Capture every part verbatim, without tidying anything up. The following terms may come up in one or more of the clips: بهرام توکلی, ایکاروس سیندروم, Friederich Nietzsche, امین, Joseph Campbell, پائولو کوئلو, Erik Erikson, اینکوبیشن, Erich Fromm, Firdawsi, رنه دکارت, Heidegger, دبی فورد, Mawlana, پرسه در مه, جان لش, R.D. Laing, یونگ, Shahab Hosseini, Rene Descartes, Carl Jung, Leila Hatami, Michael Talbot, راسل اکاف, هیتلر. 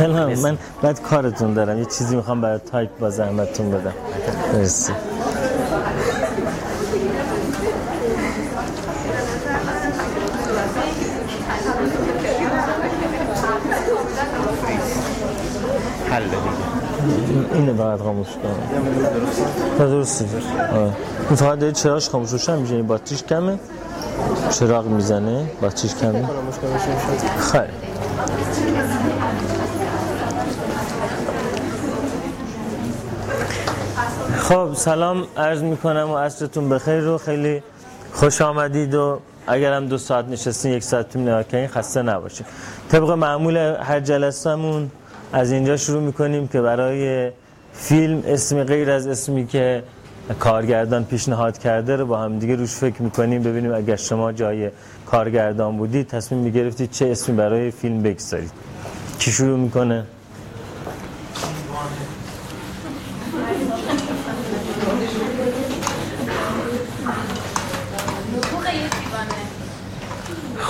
سلام، من بعد کارتون دارم، یه چیزی میخوام برای تایپ با زحمتتون بدم. مرسی. حل اینه باید خاموش کنم. درسته. این فقط داری چراغش خاموش روشن میشه، این باتریش کمه، چراغ میزنه، باتریش کمه. خیلی خب، سلام عرض میکنم و عصرتون بخیر و خیلی خوش آمدید و اگر هم دو ساعت نشستین یک ساعت تیم نگاه کنین خسته نباشید. طبق معمول هر جلسه‌مون از اینجا شروع میکنیم که برای فیلم اسم غیر از اسمی که کارگردان پیشنهاد کرده رو با هم دیگه روش فکر میکنیم، ببینیم اگر شما جای کارگردان بودید تصمیم میگرفتید چه اسمی برای فیلم بگذارید. کی شروع میکنه؟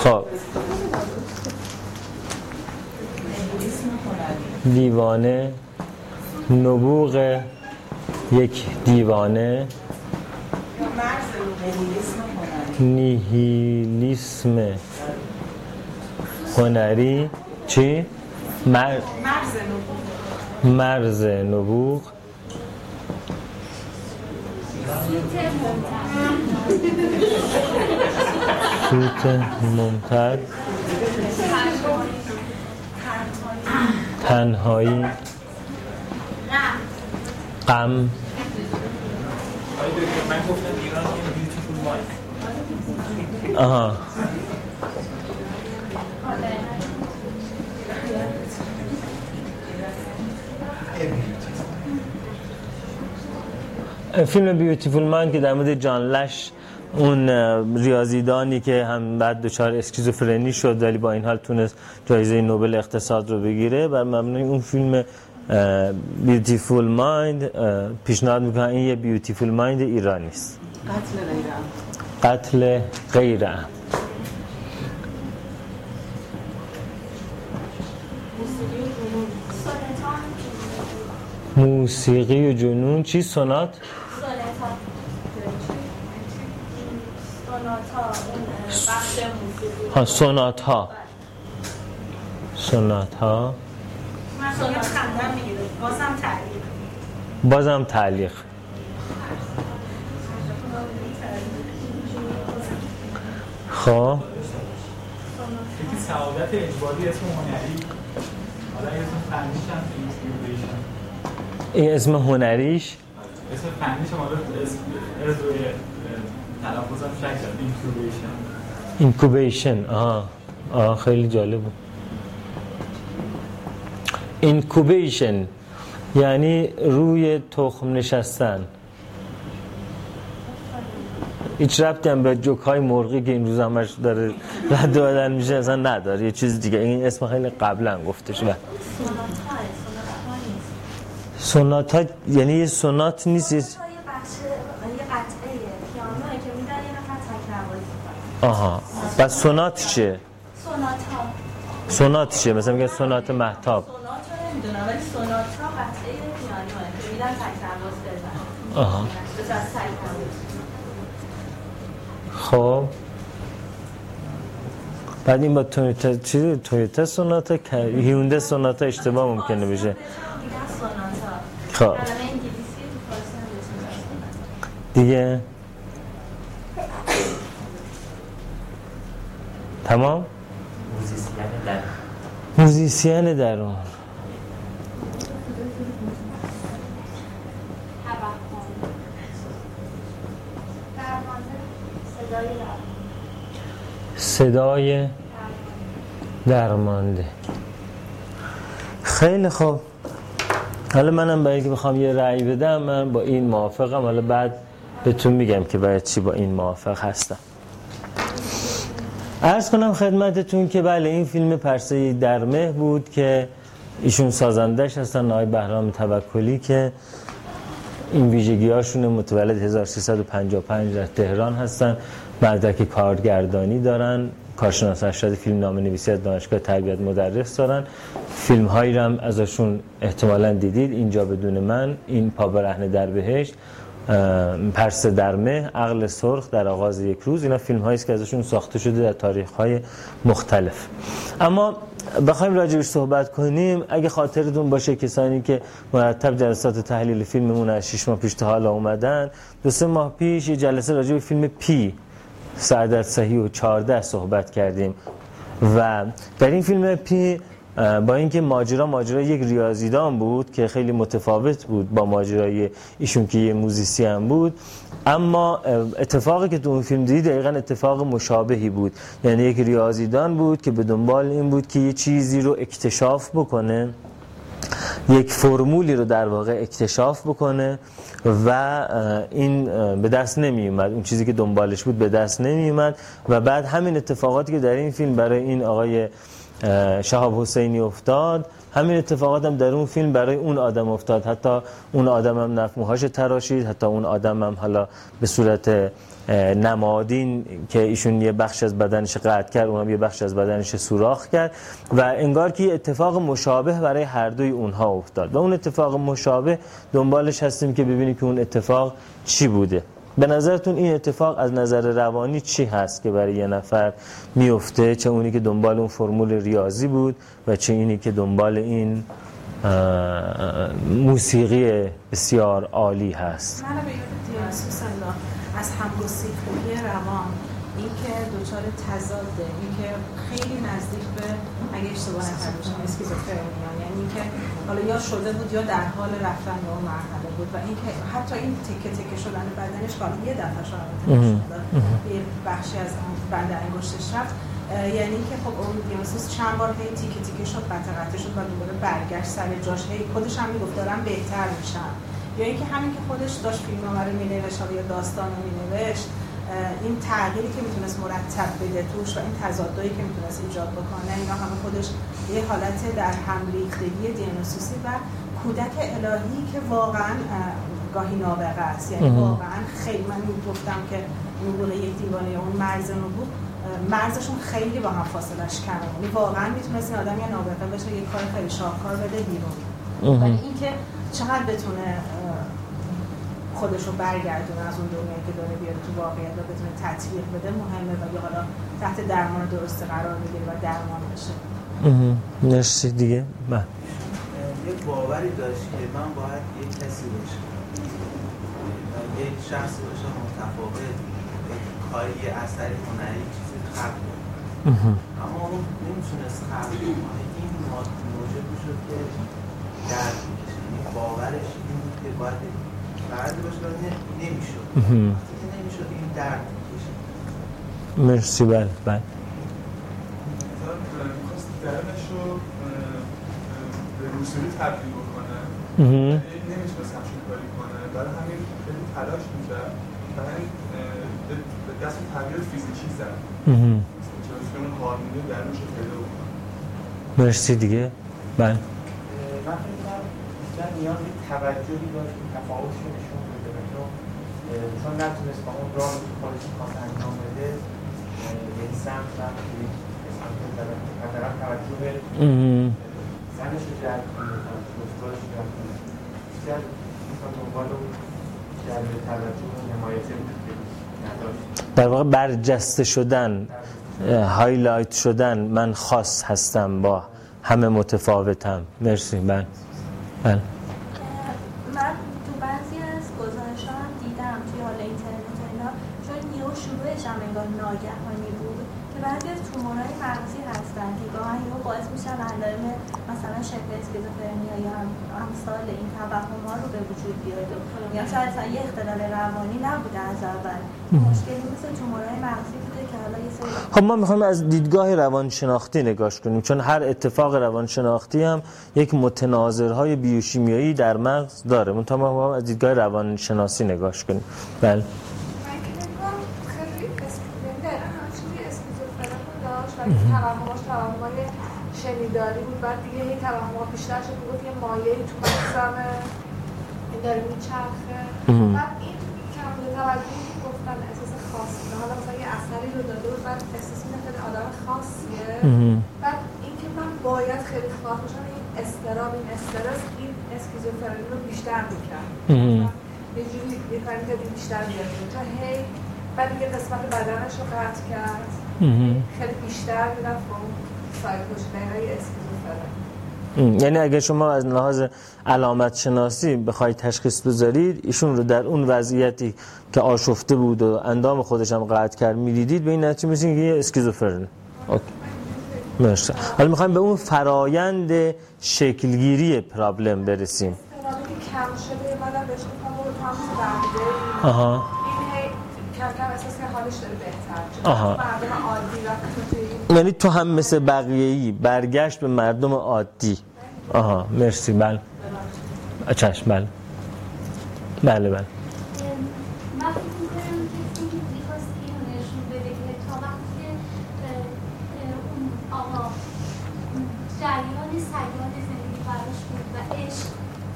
خب دیوانه، نبوغ یک دیوانه، نیهیلیسم هنری، چی؟ مر... مرز نبوغ، سوت ممتد، تنهایی، غم، آها، فیلم بیوتیفول مایند که در مورد جان لش، اون ریاضیدانی که هم بعد دچار اسکیزوفرنی شد ولی با این حال تونست جایزه نوبل اقتصاد رو بگیره، بر مبنای اون فیلم بیوتیفول مایند پیشنهاد میکنه این یه بیوتیفول مایند ایرانی است. قتل غیرعمد. قتل غیرعمد. موسیقی و جنون، چی؟ سونات؟ ها، سونات ها، سونات ها. من سونات خندم میگیره. بازم تعلیق. بازم تعلیق. خب. سعادت اجباری اسم هنری. حالا اسم فنیش هم این اسم هنریش. اسم فنیش مال اسم ارزویه. تلفظم شک شد. اینکوبیشن. اینکوبیشن. آها. آها خیلی جالب بود. اینکوبیشن یعنی روی تخم نشستن. هیچ ربطی هم به جوک‌های مرغی که این روزا همش داره رد و بدل میشه اصلا نداره، یه چیز دیگه. این اسم خیلی قبلا گفته شده. سونات ها یعنی یه سونات نیست، یه آها. پس سونات چیه؟ سونات ها. سونات چیه؟ مثلا میگن سونات مهتاب. سونات رو نمیدونم ولی سونات ها قطعه پیانوئه که میدن تکنواز بزن. آها. خب. بعد این با تویوتا چیه؟ تویوتا سونات ها، هیونده سونات ها اشتباه ممکنه بشه. خب. دیگه تمام؟ موزیسین درون، صدای درمانده. خیلی خوب، حالا منم برای که بخوام یه رأی بدم من با این موافقم، حالا بعد بهتون میگم که برای چی با این موافق هستم. عرض کنم خدمتتون که بله این فیلم پرسه در مه بود که ایشون سازندش هستن، آقای بهرام توکلی، که این ویژگی‌هاشون، متولد هزار و سیصد و پنجاه و پنج در تهران هستن، مدرک کارگردانی دارن، کارشناس ارشد فیلم نامه نویسی از دانشگاه تربیت مدرس دارن. فیلم هایی رو هم ازشون احتمالاً دیدید، اینجا بدون من، این پا برهنه در بهشت، پرسه در مه، عقل سرخ، در آغاز یک روز. اینا فیلم هایی است که ازشون ساخته شده در تاریخ های مختلف. اما بخوایم راجعش صحبت کنیم، اگه خاطرتون باشه کسانی که مرتب جلسات تحلیل فیلممون از شش ماه پیش تا حالا اومدن، دو سه ماه پیش یه جلسه راجع به فیلم پی سعادت صحیح و چهارده صحبت کردیم و در این فیلم پی با اینکه ماجرا ماجرا یک ریاضیدان بود که خیلی متفاوت بود با ماجرای ایشون که یه موزیسین بود، اما اتفاقی که تو اون فیلم دیدی دقیقاً اتفاق مشابهی بود. یعنی یک ریاضیدان بود که به دنبال این بود که یه چیزی رو اکتشاف بکنه، یک فرمولی رو در واقع اکتشاف بکنه و این به دست نمی اومد، اون چیزی که دنبالش بود به دست نمی اومد و بعد همین اتفاقاتی که در این فیلم برای این آقای شهاب حسینی افتاد، همین اتفاقات هم در اون فیلم برای اون آدم افتاد. حتی اون آدم هم نفموهاش تراشید، حتی اون آدم هم حالا به صورت نمادین که ایشون یه بخش از بدنش قطع کرد، اونم یه بخش از بدنش سوراخ کرد و انگار که اتفاق مشابه برای هر دوی اونها افتاد و اون اتفاق مشابه دنبالش هستیم که ببینیم که اون اتفاق چی بوده. به نظرتون این اتفاق از نظر روانی چی هست که برای یه نفر میفته، چه اونی که دنبال اون فرمول ریاضی بود و چه اینی که دنبال این موسیقی بسیار عالی هست؟ من به یاد دیاسوس الله از همگسیخویی روان، این که دوچار تضاده، این که خیلی نزدیک به اگه اشتباه نکرده باشم اسکیزوفرنیا، یعنی این که حالا یا شده بود یا در حال رفتن به اون مرحله بود و این که حتی این تکه تکه شدن بدنش حالا یه دفعه شده یه بخشی از اون بند انگشتش رفت، یعنی که خب اون دیاسوس چند بار هی تیکه تیکه شد، قطع قطع شد و دوباره برگشت سر جاش، هی خودش هم میگفت دارم بهتر میشم. یا اینکه همین که خودش داشت فیلمنامه رو می‌نوشت یا داستان رو می‌نوشت، این تغییری که میتونست مرتب بده توش و این تضادایی که میتونست ایجاد بکنه، اینا همه خودش یه حالت در همریختگی دیانوسوسی و کودک الهی که واقعا گاهی نابغه است. یعنی واقعا خیلی من میگفتم که نبوغ یک دیوانه یا اون مرز نبوغ مرزشون خیلی با هم فاصلش کمه، یعنی واقعا میتونست این آدم یا نابغه بشه یه کار خیلی شاهکار بده بیرون، ولی اینکه چقدر بتونه خودش رو برگردونه از اون دنیایی که داره بیاره تو واقعیت و بتونه تطبیق بده مهمه و یا حالا تحت درمان درست قرار بگیره و درمان بشه. مرسی. دیگه من یک باوری داشت که من باید یک کسی باشم، یک شخص باشم متفاوت، کاری اثری هنری چیزی خلق کنه، اما اون نمیتونست خلق کنه. این موجب شد که درد میکشه، یعنی باورش این بود که باید بعد باشه نه نمیشود. نمیشود این درد میکشه. مرسی. بله بله. میخواست درنش رو به روسیلی تبدیل بکنه. نمیتونست همچین کاری کنه. برای همین خیلی تلاش میکرد. برای همین به دست تغییر فیزیکی زد. چون که اون هارمونی درونش رو پیدا بکنه. مرسی. دیگه بله. من من نیاز به توجهی داشت که تفاوتش رو نشون بده و چون نتونست با اون راه که خودش می‌خواست انجام بده به سمت و توجه به زنش رو جلب کنه، روزگارش رو جلب کنه، بیشتر می‌خواد دنبال اون جلب توجه و حمایته بود که نداشت. در واقع برجسته شدن، هایلایت شدن، من خاص هستم با همه متفاوتم. مرسی. من بله. من تو بعضی از گزارش‌ها هم دیدم توی حالا اینترنت و اینا، چون یهو شروعش هم انگار ناگهانی بود که بعضی از تومورهای مغزی هستن که گاهی یهو باعث میشن علائم مثلا شبه اسکیزوفرنیا یا امثال این توهم‌ها رو به وجود بیاد، یا شاید اصلا یه اختلال روانی نبوده از اول، مشکلی مثل تومورهای مغزی بوده که حالا یه سری. خب ما می‌خوایم از دیدگاه روانشناختی نگاش کنیم، چون هر اتفاق روانشناختی هم یک متناظرهای بیوشیمیایی در مغز داره. منتها ما می‌خوایم از دیدگاه روانشناسی نگاش کنیم. بله. توهماش توهمای شنیداری بود، بعد دیگه این توهم‌ها بیشتر شد، بود یه مایعی تو مغزمه این داره میچرخه. بعد این کم توجهی که گفتن اساس خاصی که حالا مثلا یه اثری رو داده و بعد احساس می‌کنه خیلی آدم خاصیه، بعد اینکه من باید خیلی خاص باشم، این اضطراب، این استرس، این اسکیزوفرنی رو بیشتر می‌کنه. یه جوری یه کاری که بیشتر می‌کنه تا هی بعد دیگه قسمت بدنش رو قطع کرد، خیلی بیشتر می‌رفت با اون سایکوشن‌های اسکیزوفرنی. یعنی اگه شما از لحاظ علامت شناسی بخواید تشخیص بذارید، ایشون رو در اون وضعیتی که آشفته بود و اندام خودش هم قطع کرد می‌دیدید، به این نتیجه می‌رسید که یه اسکیزوفرنه. اوکی. مرسی. حالا می‌خوایم به اون فرایند شکلگیری پرابلم برسیم. فرایند کم شده بعدا بهش می‌گم تمام شده. آها. این کم اساس حالش داره بهتر. آها. مردم عادی وقتی یعنی تو هم مثل بقیه‌ای برگشت به مردم عادی. آها مرسی. بله چشم. بله بله بله من فکر می‌کنم که این می‌خواست اینو نشون بده که تا وقتی اون آقا جریان سیاد زندگی براش بود و عشق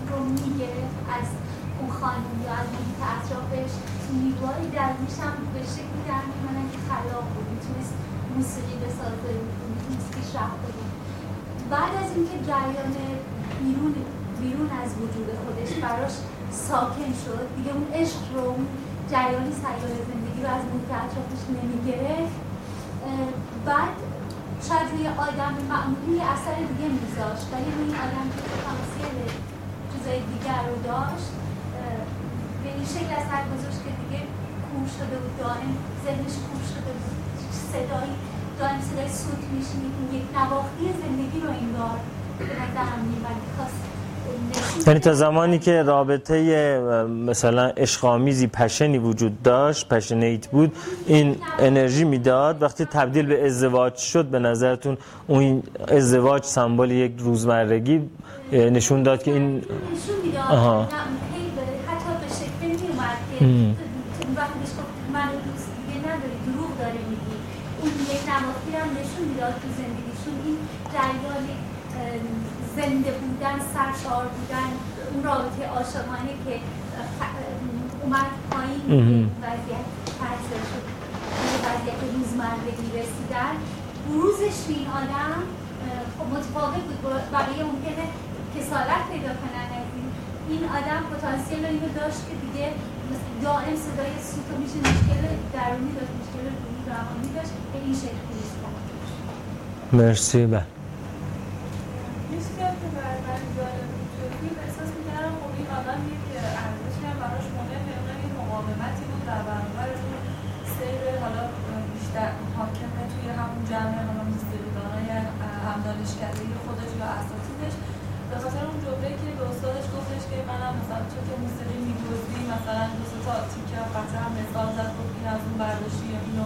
رو می‌گرفت از اون خانم یا از محیط اطرافش، نیروهای درونیش هم به شکلی در می‌آمد که خلاق بود، می‌تونست موسیقی بسازه، موسیقی شعر بگه. بعد از اینکه جریان بیرون بیرون از وجود خودش براش ساکن شد، دیگه اون عشق رو، اون جریان سیال زندگی رو از محیط اطرافش نمیگرفت، بعد شاید روی آدم معمولی اثر دیگه میذاشت، ولی روی آدم که تمثیل چیزای دیگر رو داشت به این شکل اثر گذاشت که دیگه کور شده بود، دائم ذهنش کور شده بود، صدای دائم صدای سوت میشنید، یک نواختی زندگی رو انگار به نظرم میاد میخواست. یعنی تا زمانی که رابطه مثلا عشق‌آمیزی پشنی وجود داشت، پشنیت بود، این انرژی میداد، وقتی تبدیل به ازدواج شد به نظرتون اون ازدواج سمبل یک روزمرگی نشون داد که این نشون میداد. آها. حتی به شکل میومد که وقتی بهش گفت من دوست دیگه نداری، دروغ داری میگی، یک نماختی هم نشون میداد تو زندگیشون. این جریان زنده بودن، سرشار بودن، اون رابطه عاشقانه که اومد پایین وضعیت فرزه شد، وضعیت روزمرگی رسیدن، بروزش به این آدم متفاوت بود. بقیه ممکنه کسالت پیدا کنن از این. این آدم پتانسیل رو اینو داشت که دیگه دائم صدای سوت رو میشه، مشکل درونی داشت، مشکل روانی داشت، به این شکل نیستن. مرسی. بله میشه که برای من جالب بود، احساس می‌کردم خب این آدم یک ارزشی هم براش مهمه، اونم یک مقاومتی بود در برابر اون سیر حالا بیشتر حاکمه توی همون جمعه، حالا میزدیدانای همدانشکده‌ی خودش یا اساتیدش، به خاطر اون جمله‌ای که به استادش گفتش که منم مثلا تو که موسیقی می‌گوزی مثلا دو سه تا تیکه قطعه هم مثال زد، گفت این از اون برداشتی یا اینو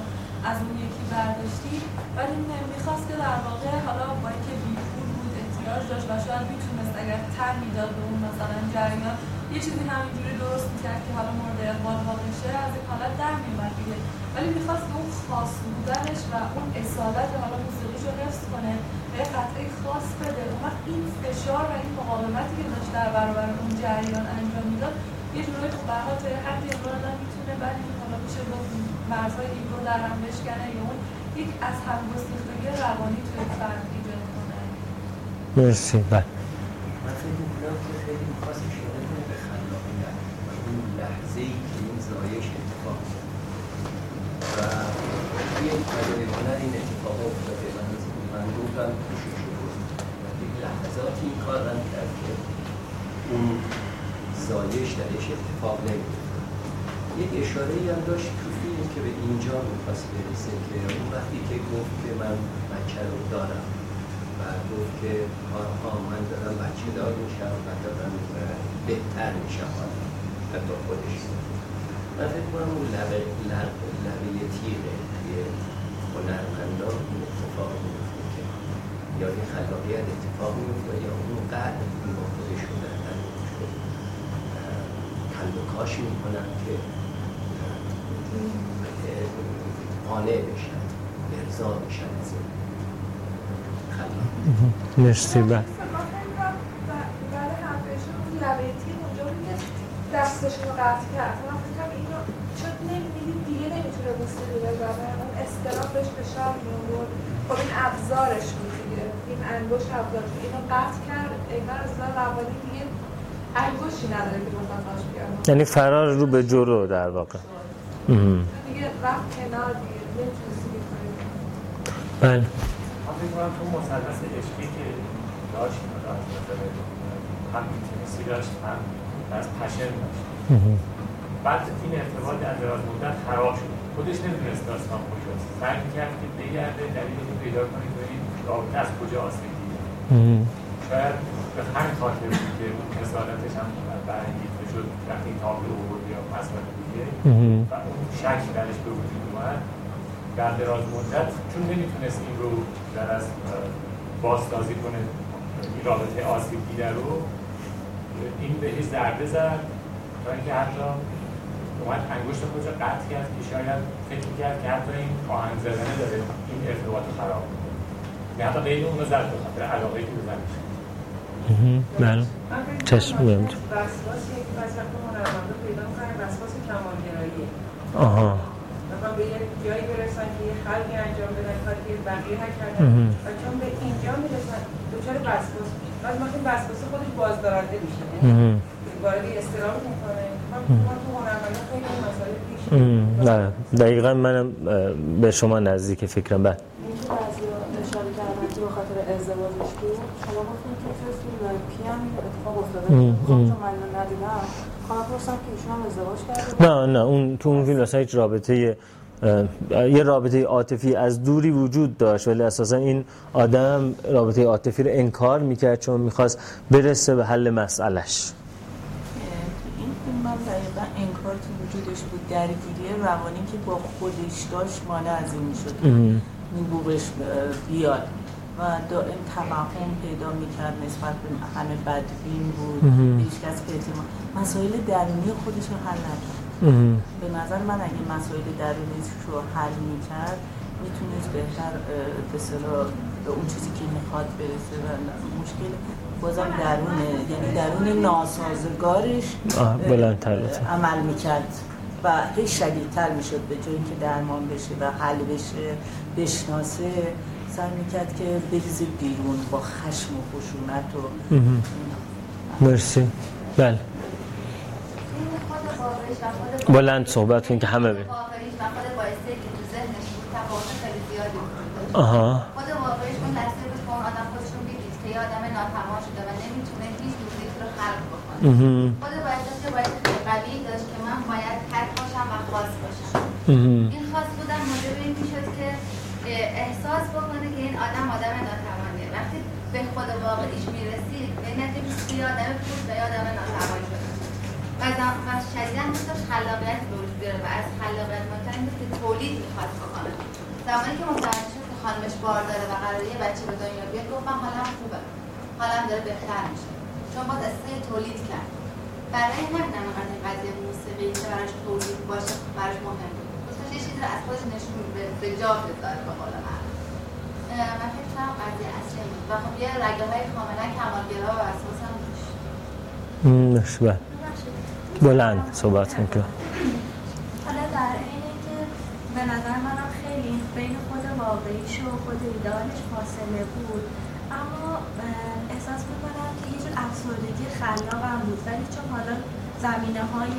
از اون یکی برداشتی، ولی می‌خواست که در واقع حالا با اینکه بی‌پول بود، احتیاج داشت و شاید میتونست اگر تر میداد به اون مثلا جریان یه چیزی همینجوری درست میکرد که حالا مورد اقبال واقع شه، از این حالت در میومد دیگه، ولی می‌خواست که اون خاص بودنش و اون اصالت حالا موسیقیش رو حفظ کنه، به قطعه خاص بده. اما این فشار و این مقاومتی که داشت در برابر اون جریان انجام میداد یه جورایی به هر حال حتی اقبال نمیتونه، ولی حالا میشه گفت مرزای این رو در هم بشکنه یا اون یک از همگسیختگی روانی توی فرد ایجاد کنه. مرسی. بله من فکر می‌کنم که خیلی می‌خواست اشاره کنه به خلاقیت و اون لحظه‌ای که این زایش اتفاق افتاده و توی مجالبانه این اتفاق افتاده. من گفتم کوشش بود و یک لحظاتی این کار را می‌کرد که اون زایش درش اتفاق نمی‌افتاد. یک اشاره‌ای هم داشت تو فیلم که به اینجا می‌خواست برسه، که اون وقتی که گفت که من بچه رو دارم و گفت که آها من دارم بچه دار میشم و دارم بهتر میشم آدم حتی خودش. من فکر کنم اون لبه تیره توی هنرمندان اون اتفاق می‌افته که یا این خلاقیت اتفاق می‌افته یا اون قدر با خودشون در درونشون حل و کاش می‌کنن که قانع بشن، ارضا بشن از این خلاق. مرسی. بعد ما خیلیدم بعد حرفشون اون لبه‌تی اونجا بود که دستشون رو قطع کرد، من فکرم این رو چون نمیدید دیگه نمیتونه موسیقی بزنه، اون اصطرافش به شام می‌آورد، خب این ابزارش بود دیگه، این انگوش ابزارش بود، اینو قطع کرد، انگار از روانی دیگه انگوشی نداره که بزن باش بیارم، یعنی فرار رو به جلو در واقع دیگه رفت کنار دیگه، نمیتونستی بیکنیم. بله من می‌کنم تو مثلث عشقی که داشت از مثل هم اینتنسی داشت هم از پشن داشت، بعد این ارتباط در دراز مدت خراب شد، خودش نمیدونست داستان کجاست، سعی کرد که بگرده دلیلش رو پیدا کنه که این رابطه از کجا آسیب دیده، شاید به هر خاطر بود که اون اصالتش هم برانگیخته شد وقتی تابلو آورد یا مسائل دیگه و اون شک درش به وجود اومد در دراز مدت، چون نمیتونست این رو در از بازسازی کنه این رابطه آسیب دیده رو، این بهش ضربه زد تا اینکه حتی اومد انگشت خود را قطع کرد که شاید فکر کرد که حتی این آهنگ زدنه داره این ارتباط رو خراب می‌کنه، یعنی حتی قید اون رو زد به خاطر علاقه‌ای که بزن میشه. بله چشم ببینید وسواس یک وسواس مرتبط پیدا می‌کنه، وسواس کمال‌گرایی، آها مثلا به یک جایی برسن که یه خلقی انجام بدن کاری که بقیه نکردن و چون به اینجا میرسن دچار وسواس میشن، بعد وقتی وسواس خودش بازدارنده میشه وارد استرام می‌کنه. نه دقیقا منم به شما نزدیک فکرم بعد اینکه بعضی اشاره کردن که به خاطر ازدواجش بود شما گفتید که فیلم پیام اتفاق افتاده خب من ندیدم خواهر پرسم که ایشون هم ازدواج کرده؟ نه نه اون تو اون فیلم اصلا هیچ رابطه یه رابطه عاطفی از دوری وجود داشت ولی اساسا این آدم رابطه عاطفی رو انکار میکرد چون میخواست برسه به حل مسئلهش. دقیقا انکار تو وجودش بود، درگیری روانی که با خودش داشت مانع از این میشد نبوغش بیاد و دائم توهم پیدا میکرد نسبت به همه، بدبین بود، هیچ کس به اعتماد، مسائل درونی خودش رو حل نکرد. به نظر من اگه مسائل درونیش رو حل میکرد میتونست بهتر به صلاح به اون چیزی که میخواد برسه و مشکل بازم درونه، یعنی درون ناسازگارش عمل میکرد و هیچ شدیدتر میشد به جایی که درمان بشه و حل بشه بشناسه، سعی میکرد که بریزه بیرون با خشم و خشونت و مرسی. بله بلند صحبت کنید که همه ببینن. آها خود باید داشت که باید قبیل داشت که من باید ترک باشم و خاص باشم. این خاص بودن موجب این میشد که احساس بکنه که این آدم آدم ناتوانیه. وقتی به خود واقعیش میرسی به نتیجه می‌رسی یه آدم پوست و یه آدم ناتوان شده و شدیداً دوست داشت خلاقیت به وجود بیاره و از خلاقیت مطمئن بود که تولید میخواست بکنه. زمانی که متوجه شد که خانمش بار داره و قراره یه بچه به دنیا بیاره گفت من حالم خوبه، حالم داره بهتر میشه، چون باز اصلا تولید کرد. برای همین هم اینقدر این قضیه موسیقی که براش تولید باشه براش مهم بود، خصوصا یه چیزی رو از خودش نشون به جا بذاره. به قول من من فکر کنم قضیه اصلی بود و خب یه رگه های کاملا کمالگرا و اساس هم داشت. نشبه بلند صحبت میکنم. حالا در این که به نظر منم خیلی بین خود واقعیش و خود ایدالش فاصله بود، اما احساس میکنم که یه جور افسردگی خلاق هم بود، ولی چون حالا زمینه های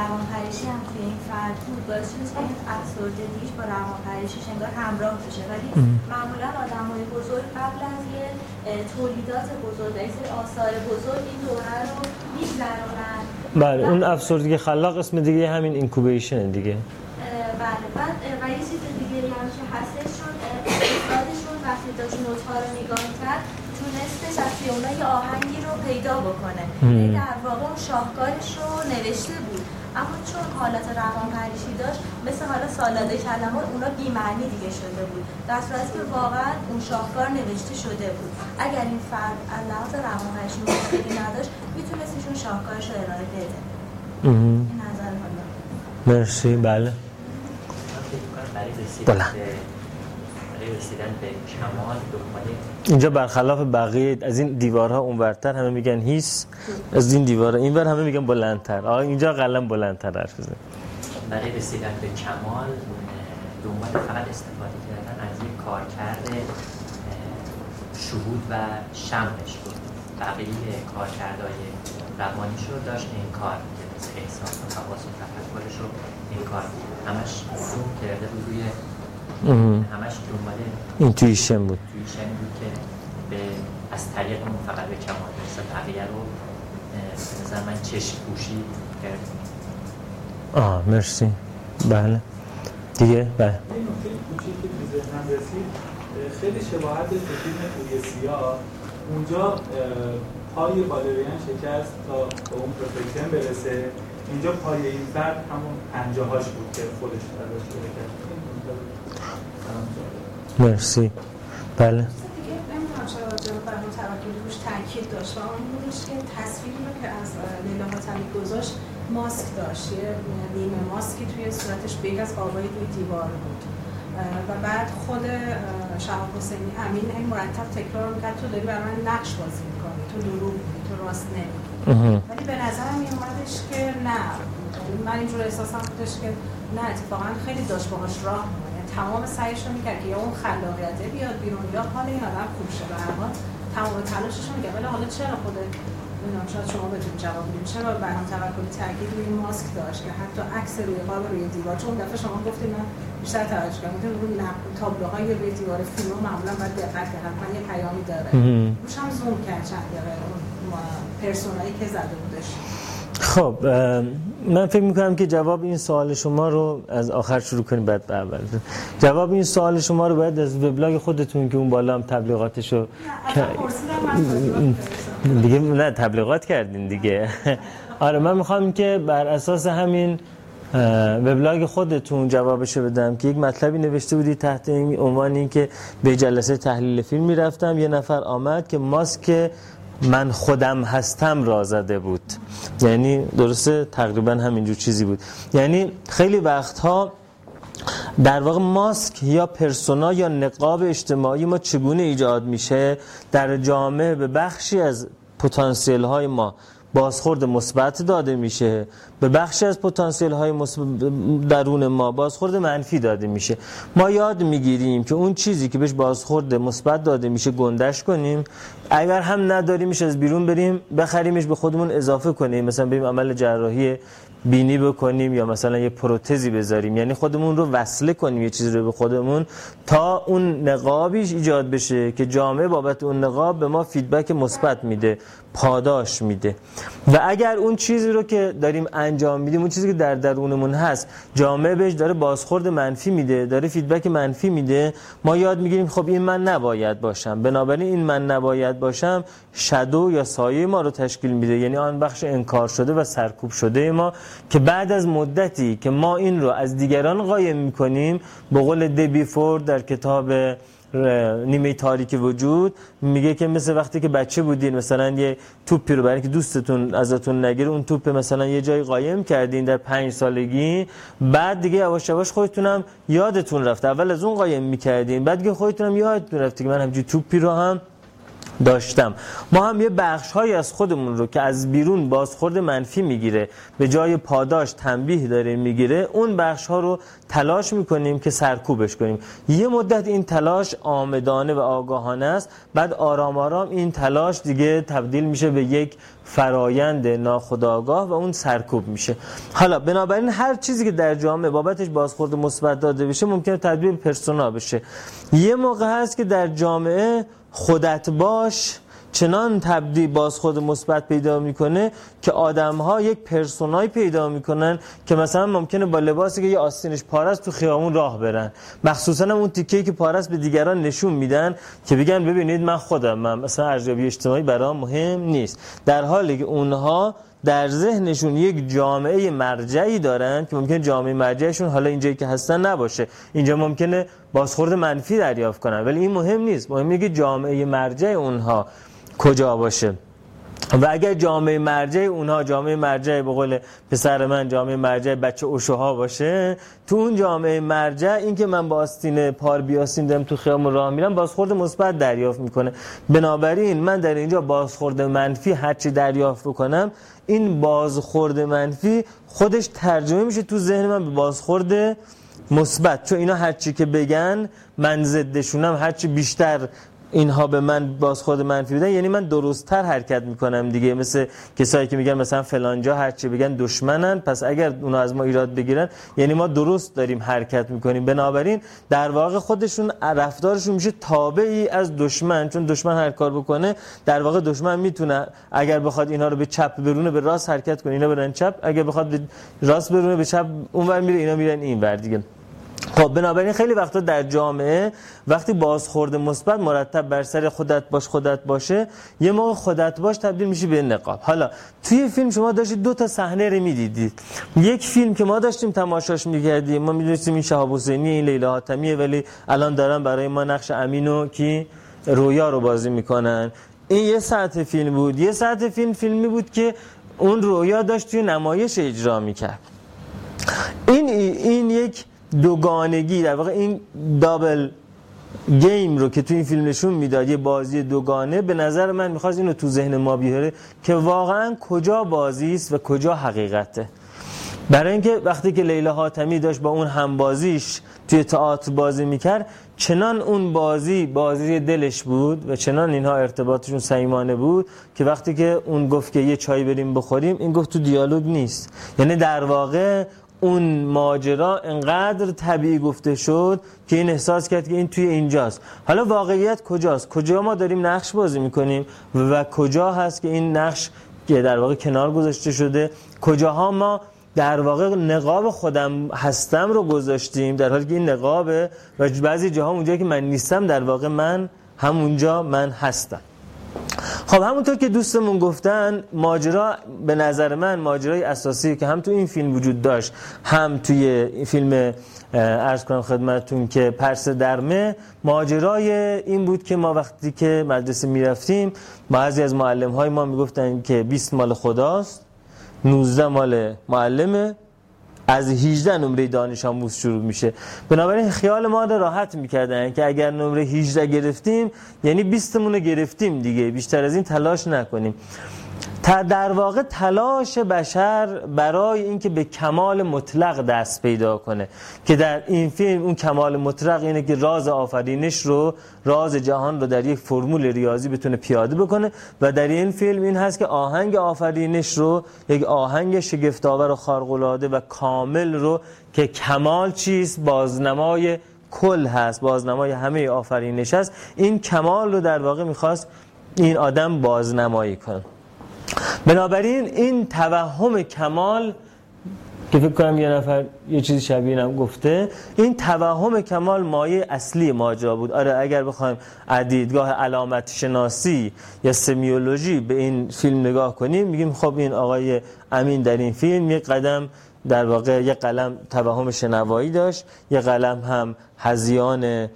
روانپریشی هم توی این فرد بود باعث شدست که افسردگیش با روانپریشیش انگار همراه بشه، ولی معمولا آدم های بزرگ قبل از یه تولیدات بزرگ و یک سری آثار بزرگ این دوره رو می‌گذرونن. بله اون افسردگی خلاق اسم دیگه همین اینکوبیشن دیگه. بله بعد و یه چیز دیگه هم که هستش چون استادشون وقتی داشت نوت‌ها رو نگاه می‌کرد تونستش از اونها یه آهنگی رو پیدا بکنه، در واقع اون شاهکارش رو نوشته بود اما چون حالت روانپریشی داشت مثل حالا سالاده کلمات اونا بی‌معنی دیگه شده بود، در صورتی که واقعا اون شاهکار نوشته شده بود. اگر این فرد از لحاظ روانپریشی مشکلی نداشت میتونستش اون شاهکارش رو ارائه بده. این نظر حالا مرسی. بله بله رسیدن به کمال دنبال اینجا برخلاف بقیه از این دیوارها اونورتر همه میگن هیس، از این دیوارها اینور همه میگن بلندتر، آقا اینجا قلم بلندتر حرف بزنید. برای رسیدن به کمال دنبال فقط استفاده کردن از یک کارکرد شهود و شمعش بود. بقیه کارکردهای روانیش رو داشت این کار که مثل احساس و حواس و تفکرش رو این کار بود، همش زوم کرده بود روی همش دنبال اینتویشن بود اینتویشن بود که به از طریق اون فقط به کمال برسه، بقیه رو به نظر من چشم پوشی کرد. آه مرسی. بله دیگه بله این نکته کوچیکی که تو ذهنم رسید خیلی شباهت به فیلم توی سیاه، اونجا پای بالرین شکست تا به اون پرفکشن برسه، اینجا پای این فرد همون پنجه هاش بود که خودش درداش بوده کرد. مرسی. بله برای توکلی روش تاکید داشت و اون بودش که تصویری رو که از لیلا حاتمی گذاشت ماسک داشت، یه نیمه ماسکی توی صورتش بگه از آبایی توی دیوار بود و بعد خود شهاب حسینی امین این مرتب تکرار میکرد تو داری برای من نقش بازی میکنی، تو دروغ میگی، تو راست نمیگی. ولی به نظرم میومدش که نه، من اینجور احساسم بودش که نه اتفاقا خیلی داشت باهاش راه میمونه، تمام سعیش رو میکرد که یا اون خلاقیته بیاد بیرون یا حال این آدم خوب شه، تمام تلاشش رو میگه. ولی حالا چرا خود نمیدونم شاید شما بتونید جواب بدید چرا بهرام توکلی تاکید روی ماسک داشت که حتی عکس روی قاب روی دیوار، چون دفعه شما گفتید من بیشتر توجه کردم روی تابلوهای روی دیوار فیلم معمولا باید دقت کنم من یه پیامی داره روش هم زوم کرد چند دقیقه اون پرسونایی که زده بودش. خب من فکر میکنم که جواب این سوال شما رو از آخر شروع کنیم بعد به اول. جواب این سوال شما رو باید از وبلاگ خودتون که اون بالا هم تبلیغاتش رو دیگه نه تبلیغات کردین دیگه. آره من میخوام که بر اساس همین وبلاگ خودتون جوابشو بدم که یک مطلبی نوشته بودی تحت این عنوان این که به جلسه تحلیل فیلم میرفتم یه نفر آمد که ماسک من خودم هستم را زده بود، یعنی درسته تقریبا همینجور چیزی بود، یعنی خیلی وقتها در واقع ماسک یا پرسونا یا نقاب اجتماعی ما چگونه ایجاد میشه در جامعه به بخشی از پتانسیل های ما بازخورد مثبت داده میشه، به بخشی از پتانسیل های درون ما بازخورد منفی داده میشه. ما یاد میگیریم که اون چیزی که بهش بازخورد مثبت داده میشه گندش کنیم، اگر هم نداریمش از بیرون بریم بخریمش به خودمون اضافه کنیم، مثلا بریم عمل جراحی بینی بکنیم یا مثلا یه پروتزی بذاریم، یعنی خودمون رو وصله کنیم یه چیزی رو به خودمون تا اون نقابیش ایجاد بشه که جامعه بابت اون نقاب به ما فیدبک مثبت میده، پاداش میده. و اگر اون چیزی رو که داریم انجام میدیم، اون چیزی که در درونمون هست جامعه بهش داره بازخورد منفی میده، داره فیدبک منفی میده، ما یاد میگیریم خب این من نباید باشم، بنابراین این من نباید باشم شادو یا سایه ما رو تشکیل میده، یعنی آن بخش انکار شده و سرکوب شده ما که بعد از مدتی که ما این رو از دیگران قایم میکنیم، به قول دبی فورد در کتاب نیمه تاریک وجود میگه که مثل وقتی که بچه بودین مثلا یه توپی رو برای اینکه دوستتون ازتون نگیره اون توپ مثلا یه جایی قایم کردین در پنج سالگی، بعد دیگه یواش یواش خودتونم یادتون رفته، اول از اون قایم میکردین بعد دیگه خودتونم یادتون رفته که من همچین توپی رو هم داشتم. ما هم یه بخش هایی از خودمون رو که از بیرون بازخورد منفی میگیره به جای پاداش تنبیه داره میگیره، اون بخش ها رو تلاش میکنیم که سرکوبش کنیم. یه مدت این تلاش آمدانه و آگاهانه است، بعد آرام آرام این تلاش دیگه تبدیل میشه به یک فرایند ناخودآگاه و اون سرکوب میشه. حالا بنابراین هر چیزی که در جامعه بابتش بازخورد مثبت داده بشه ممکنه تبدیل به پرسونا بشه. یه موقع هست که در جامعه خودت باش چنان تبدیل بازخورد مثبت پیدا میکنه که آدم‌ها یک پرسونای پیدا میکنن که مثلا ممکنه با لباسی که یه آستینش پاره است تو خیابون راه برن، مخصوصا اون تیکه‌ای که پاره است به دیگران نشون میدن که بگن ببینید من خودم، من مثلا ارزیابی اجتماعی برام مهم نیست، در حالی که اونها در ذهنشون یک جامعه مرجعی دارن که ممکنه جامعه مرجعشون حالا اینجایی که هستن نباشه، اینجا ممکنه بازخورد منفی دریافت کنن، ولی این مهم نیست، مهم اینه که جامعه مرجع اونها کجا باشه. و اگر جامعه مرجع اونها جامعه مرجع به قول پسر من جامعه مرجع بچه اوشوها باشه، تو اون جامعه مرجع این که من با آستین پار بیاستین دارم تو خیابون راه میرم بازخورد مثبت دریافت میکنه. بنابراین من در اینجا بازخورد منفی هرچی دریافت بکنم، این بازخورد منفی خودش ترجمه میشه تو ذهن من به بازخورد مثبت، چون اینا هرچی که بگن من ضدشونم، هرچی بیشتر اینها به من بازخورد منفی بدن یعنی من درست‌تر حرکت میکنم دیگه. مثل کسایی که میگن مثلا فلانجا هرچی بگن دشمنن، پس اگر اونا از ما ایراد بگیرن یعنی ما درست داریم حرکت میکنیم. بنابراین در واقع خودشون رفتارشون میشه تابعی از دشمن، چون دشمن هر کار بکنه در واقع دشمن میتونه اگر بخواد اینا رو به چپ برونه به راست حرکت کنه اینا برن چپ، اگر بخواد به راست برونه به چپ اونور میره اینا میرن اینور دیگه. خب بنابراین خیلی وقتا در جامعه وقتی بازخورد مثبت مرتب بر سر خودت باش خودت باشه، یه موقع خودت باش تبدیل میشه به نقاب. حالا توی فیلم شما داشتید دو تا صحنه رو میدیدید، یک فیلم که ما داشتیم تماشاش میکردیم، ما میدونستیم این شهاب حسینی این لیلا حاتمیه، ولی الان دارن برای ما نقش امینو که رویا رو بازی میکنن. این یه ساعت فیلم بود. یه ساعت فیلم فیلمی بود که اون رویا داشت توی نمایش اجرا میکرد. این این یک دوگانگی در واقع، این دابل گیم رو که تو این فیلم نشون میداد، یه بازی دوگانه، به نظر من میخواست اینو تو ذهن ما بیاره که واقعا کجا بازی است و کجا حقیقته. برای اینکه وقتی که لیلا حاتمی داشت با اون همبازیش توی تئاتر بازی میکرد، چنان اون بازی بازی دلش بود و چنان اینها ارتباطشون صمیمانه بود که وقتی که اون گفت که یه چای بریم بخوریم، این گفت تو دیالوگ نیست. یعنی در واقع اون ماجرا انقدر طبیعی گفته شد که این احساس کرد که این توی اینجاست. حالا واقعیت کجاست؟ کجا ما داریم نقش بازی میکنیم و کجا هست که این نقش که در واقع کنار گذاشته شده؟ کجاها ما در واقع نقاب خودم هستم رو گذاشتیم در حالی که این نقابه، و بعضی جاها اونجایی که من نیستم در واقع من همونجا من هستم. خب همونطور که دوستمون گفتن، ماجرا به نظر من ماجرای اساسی که هم تو این فیلم وجود داشت، هم توی فیلم عرض کنم خدمتون که پرسه در مه، ماجرای این بود که ما وقتی که مدرسه میرفتیم بعضی از معلم های ما میگفتن که بیست مال خداست، نوزده مال معلمه، از هجده نمره دانش آموز شروع میشه. بنابراین خیال ما رو راحت میکردن که اگر نمره هجده گرفتیم یعنی بیست مون رو گرفتیم دیگه، بیشتر از این تلاش نکنیم. در واقع تلاش بشر برای اینکه به کمال مطلق دست پیدا کنه که در این فیلم اون کمال مطلق اینه که راز آفرینش رو، راز جهان رو در یک فرمول ریاضی بتونه پیاده بکنه، و در این فیلم این هست که آهنگ آفرینش رو، یک آهنگ شگفت‌آور و خارق‌العاده و کامل رو که کمال چیست، بازنمای کل هست، بازنمای همه آفرینش هست، این کمال رو در واقع میخواست این آدم بازنمایی کنه. بنابراین این توهم کمال که فکر کنم یه نفر یه چیزی شبیه اینم گفته، این توهم کمال مایه اصلی ماجرا بود. آره اگر بخوایم از دیدگاه علامت شناسی یا سمیولوژی به این فیلم نگاه کنیم، میگیم خب این آقای امین در این فیلم یه قدم در واقع یه قلم توهم شنوایی داشت، یه قلم هم هذیان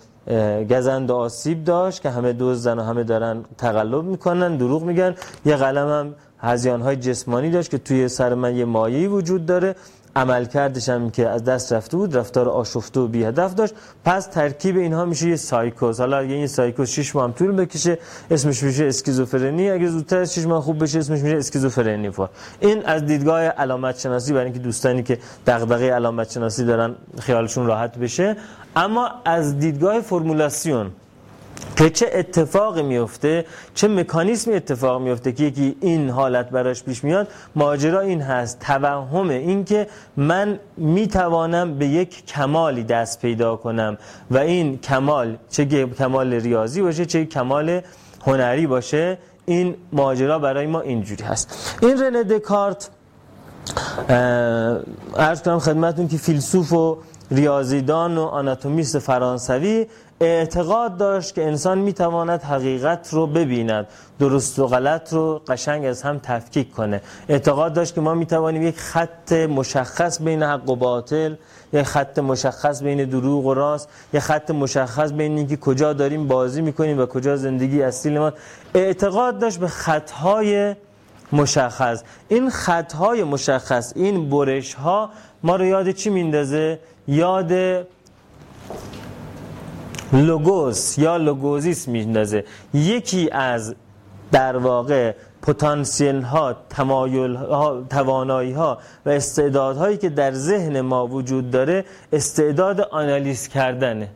گزند و آسیب داشت که همه دزدن و همه دارن تقلب میکنن دروغ میگن، یه قلم هم هذیان‌های جسمانی داشت که توی سر من یه مایه‌ای وجود داره، عملکردش هم که از دست رفته بود، رفتار آشفته و بی هدف داشت. پس ترکیب اینها میشه یه سایکوز. حالا اگه این سایکوز شش ماه هم طول بکشه اسمش میشه اسکیزوفرنی، اگه زودتر از شش ماه خوب بشه اسمش میشه اسکیزوفرنی فور. این از دیدگاه علامت شناسی، برای اینکه دوستانی که دغدغه علامت شناسی دارن خیالشون راحت بشه. اما از دیدگاه فرمولاسیون که چه اتفاقی میفته، چه مکانیزمی اتفاق میفته که یکی این حالت براش پیش میاد، ماجرا این هست، توهم این که من میتوانم به یک کمالی دست پیدا کنم و این کمال چه کمال ریاضی باشه چه کمال هنری باشه، این ماجرا برای ما اینجوری هست. این رنه دکارت عرض کنم خدمتون که فیلسوف و ریاضیدان و آناتومیست فرانسوی اعتقاد داشت که انسان میتواند حقیقت رو ببیند، درست و غلط رو قشنگ از هم تفکیک کنه. اعتقاد داشت که ما میتوانیم یک خط مشخص بین حق و باطل، یک خط مشخص بین دروغ و راست، یک خط مشخص بین اینکه کجا داریم بازی میکنیم و کجا زندگی اصیل ما، اعتقاد داشت به خطهای مشخص. این خطهای مشخص، این برش ها ما رو یاد چی میندازه؟ یاد لوگوس یا لوگوزیس میندازه. یکی از در واقع پتانسیل ها، تمایل ها، توانایی ها و استعدادهایی که در ذهن ما وجود داره استعداد آنالیز کردنه.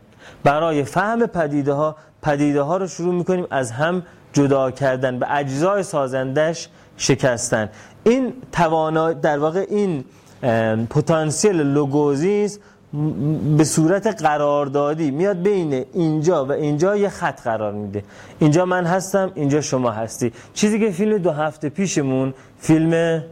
برای فهم پدیده ها پدیده ها رو شروع میکنیم از هم جدا کردن، به اجزای سازندش شکستن. این توانا در واقع این پتانسیل لوگوزیس به صورت قراردادی میاد بین اینجا و اینجا یه خط قرار میده. اینجا من هستم، اینجا شما هستی. چیزی که فیلم دو هفته پیشمون، فیلم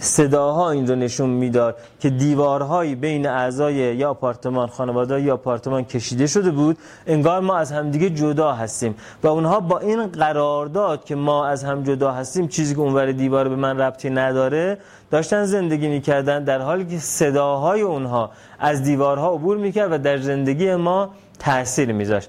صداها، این رو نشون میداد که دیوارهایی بین اعضای یا آپارتمان، خانواده یا آپارتمان کشیده شده بود، انگار ما از همدیگه جدا هستیم و اونها با این قرارداد که ما از هم جدا هستیم، چیزی که اونور دیوار به من ربطی نداره، داشتن زندگی میکردن، در حالی که صداهای اونها از دیوارها عبور میکرد و در زندگی ما تأثیر میذاشت.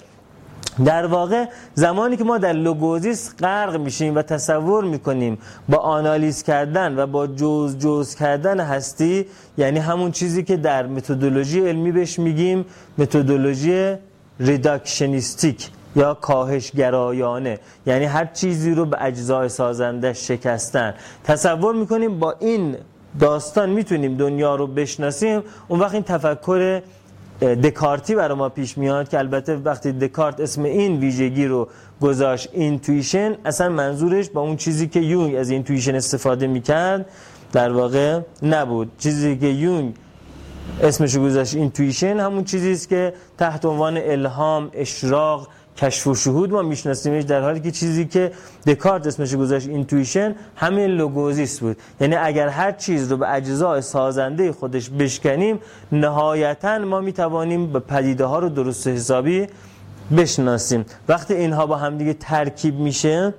در واقع زمانی که ما در لوگوزیس غرق میشیم و تصور میکنیم با آنالیز کردن و با جز جز کردن هستی، یعنی همون چیزی که در متدولوژی علمی بهش میگیم متدولوژی ریداکشنیستیک یا کاهشگرایانه، یعنی هر چیزی رو به اجزای سازنده شکستن، تصور میکنیم با این داستان میتونیم دنیا رو بشناسیم. اون وقت این تفکر دکارتی برای ما پیش میاد که البته وقتی دکارت اسم این ویژگی رو گذاشت اینتویشن، اصلا منظورش با اون چیزی که یونگ از اینتویشن استفاده میکرد در واقع نبود. چیزی که یونگ اسمش رو گذاشت اینتویشن همون چیزی است که تحت عنوان الهام، اشراق، کشف و شهود ما میشناسیمش، در حالی که چیزی که دکارت اسمش گذاشت اینتویشن همین لوگوزیس بود. یعنی اگر هر چیز رو به اجزای سازنده خودش بشکنیم، نهایتاً ما میتوانیم به پدیده ها رو درست حسابی بشناسیم. وقتی اینها با هم دیگه ترکیب میشه،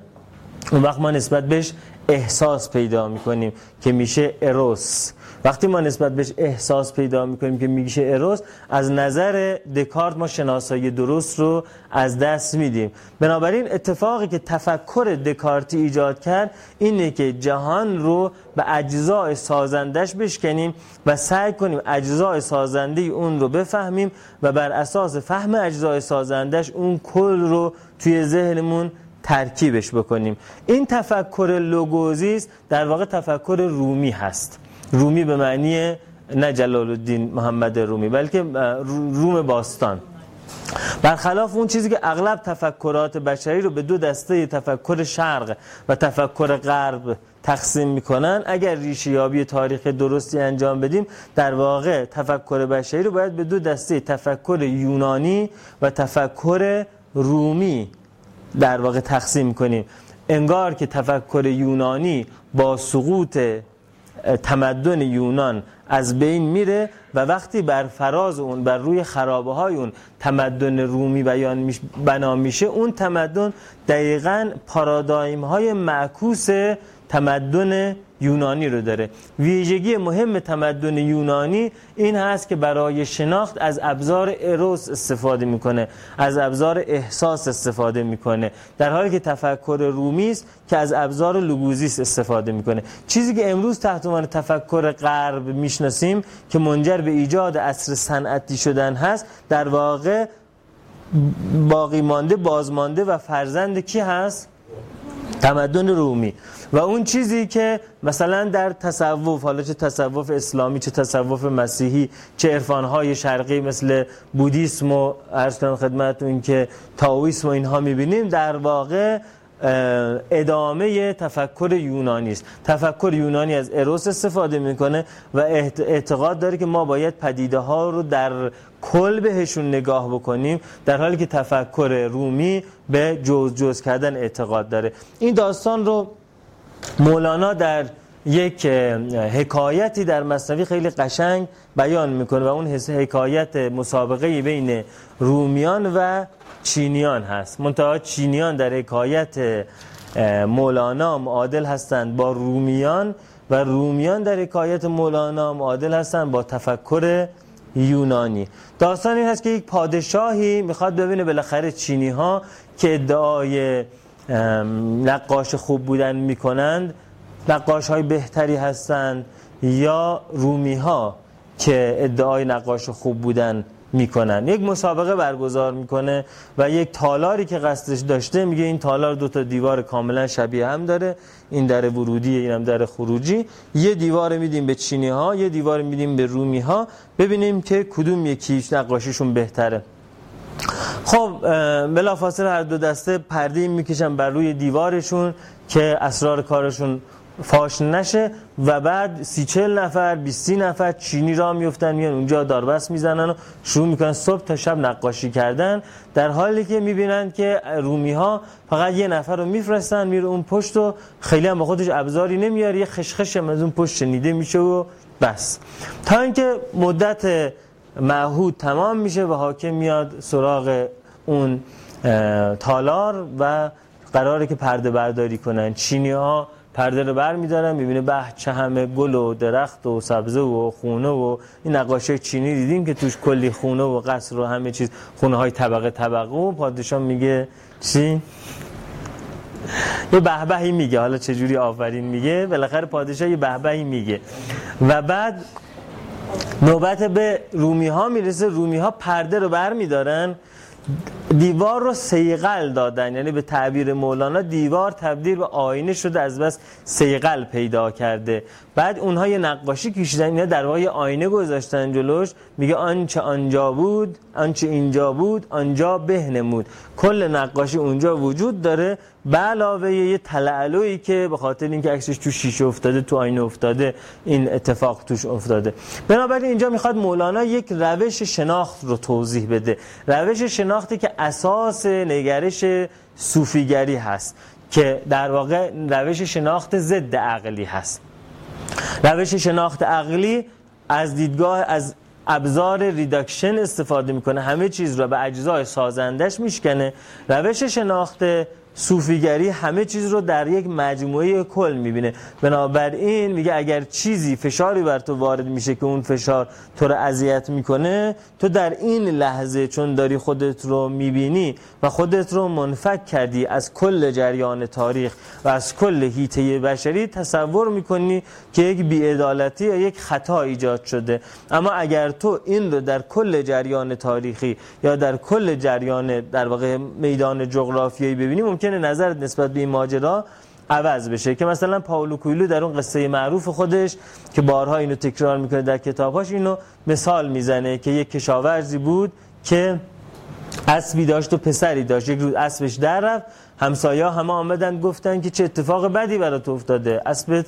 اون وقت ما نسبت بهش احساس پیدا میکنیم که میشه اروس. وقتی ما نسبت بهش احساس پیدا میکنیم که میشه اروس، از نظر دکارت ما شناسایی درست رو از دست میدیم. بنابراین اتفاقی که تفکر دکارتی ایجاد کرد اینه که جهان رو به اجزای سازندش بشکنیم و سعی کنیم اجزای سازنده اون رو بفهمیم و بر اساس فهم اجزای سازندش اون کل رو توی ذهنمون ترکیبش بکنیم. این تفکر لوگوزیس در واقع تفکر رومی هست. رومی به معنی نه جلال الدین محمد رومی، بلکه روم باستان. برخلاف اون چیزی که اغلب تفکرات بشری رو به دو دسته تفکر شرق و تفکر غرب تقسیم میکنن، اگر ریشه‌یابی تاریخ درستی انجام بدیم، در واقع تفکر بشری رو باید به دو دسته تفکر یونانی و تفکر رومی در واقع تقسیم کنیم. انگار که تفکر یونانی با سقوط تمدن یونان از بین میره و وقتی بر فراز اون، بر روی خرابه های اون تمدن رومی بیان میشه، بنا میشه، اون تمدن دقیقاً پارادایم های معکوس تمدن یونانی رو داره. ویژگی مهم تمدن یونانی این هست که برای شناخت از ابزار اروس استفاده میکنه، از ابزار احساس استفاده میکنه، در حالی که تفکر رومی است که از ابزار لوگوزیس استفاده میکنه. چیزی که امروز تحت عنوان تفکر غرب میشناسیم که منجر به ایجاد عصر صنعتی شدن هست، در واقع باقی مانده، بازمانده و فرزند کی هست؟ تمدن رومی. و اون چیزی که مثلا در تصوف، حالا چه تصوف اسلامی، چه تصوف مسیحی، چه عرفان‌های شرقی مثل بودیسم و عرض کنم خدمتتون که تائویسم و اینها می‌بینیم، در واقع ادامه تفکر یونانی است. تفکر یونانی از اروس استفاده میکنه و اعتقاد داره که ما باید پدیده ها رو در کل بهشون نگاه بکنیم، در حالی که تفکر رومی به جز جز کردن اعتقاد داره. این داستان رو مولانا در یک حکایتی در مثنوی خیلی قشنگ بیان میکنه و اون حکایت مسابقه بین رومیان و چینیان هست. منتها چینیان در حکایت مولانا معادل هستند با رومیان و رومیان در حکایت مولانا معادل هستند با تفکر یونانی. داستان این هست که یک پادشاهی میخواد ببینه بالاخره چینی ها که ادعای نقاش خوب بودن میکنند نقاش‌های بهتری هستند یا رومی‌ها که ادعای نقاش خوب بودن میکنن. یک مسابقه برگزار میکنه و یک تالاری که قصدش داشته میگه این تالار دو تا دیوار کاملا شبیه هم داره، این در ورودی این هم در خروجی، یه دیوار میدیم به چینی ها یه دیوار میدیم به رومی ها ببینیم که کدوم یکی نقاشیشون بهتره. خب بلافاصله هر دو دسته پرده میکشن بر روی دیوارشون که اسرار کارشون فاش نشه و بعد سی چل نفر بیستی نفر چینی را میفتن میان اونجا داربست میزنن و شروع میکنن صبح تا شب نقاشی کردن، در حالی که میبینن که رومی ها فقط یه نفر رو میفرستن میره اون پشت و خیلی هم با خودش ابزاری نمیاره، یه خشخش هم از اون پشت شنیده میشه و بس. تا اینکه مدت معهود تمام میشه و حاکم میاد سراغ اون تالار و قراره که پرده برداری کنن. چینی ها پرده رو بر میدارن، میبینه به چه همه گل و درخت و سبزه و خونه و این نقاشی چینی دیدیم که توش کلی خونه و قصر و همه چیز، خونه های طبقه طبقه، و پادشاه میگه چی؟ یه بهبهی میگه، حالا چجوری آفرین میگه، بالاخره پادشاه یه بهبهی میگه و بعد نوبت به رومی ها میرسه. رومی ها پرده رو بر میدارن، دیوار رو سیقل دادن، یعنی به تعبیر مولانا دیوار تبدیل به آینه شده از بس سیقل پیدا کرده. بعد اونها یه نقاشی کشیدن، اینا در واقع آینه گذاشتن جلوش، میگه آنچه آنجا بود آنچه اینجا بود آنجا بهنمود. کل نقاشی اونجا وجود داره به علاوه یه تلالویی که به خاطر اینکه عکسش تو شیشه افتاده تو آینه افتاده این اتفاق توش افتاده. بنابراین اینجا میخواد مولانا یک روش شناخت رو توضیح بده، روش شناختی که اساس نگرش صوفیگری هست که در واقع روش شناخت ضد عقلی هست. روش شناخت عقلی از دیدگاه از ابزار ریداکشن استفاده میکنه، همه چیز را به اجزای سازندش میشکنه. روش شناخت صوفیگری همه چیز رو در یک مجموعه کل میبینه، بنابراین میگه اگر چیزی فشاری بر تو وارد میشه که اون فشار تو رو اذیت میکنه، تو در این لحظه چون داری خودت رو میبینی و خودت رو منفک کردی از کل جریان تاریخ و از کل هیته بشری، تصور میکنی که یک بی‌عدالتی یا یک خطا ایجاد شده. اما اگر تو این رو در کل جریان تاریخی یا در کل جریان در واقع میدان جغرافیایی ببینی، ممکنه نظرت نسبت به این ماجرا عوض بشه. که مثلا پائولو کوئلو در اون قصه معروف خودش که بارها اینو تکرار میکنه در کتاباش، اینو مثال میزنه که یک کشاورزی بود که اسبی داشت و پسری داشت. یک روز اسبش در رفت، همسایا همه آمدن گفتن که چه اتفاق بدی برات افتاده، اسبت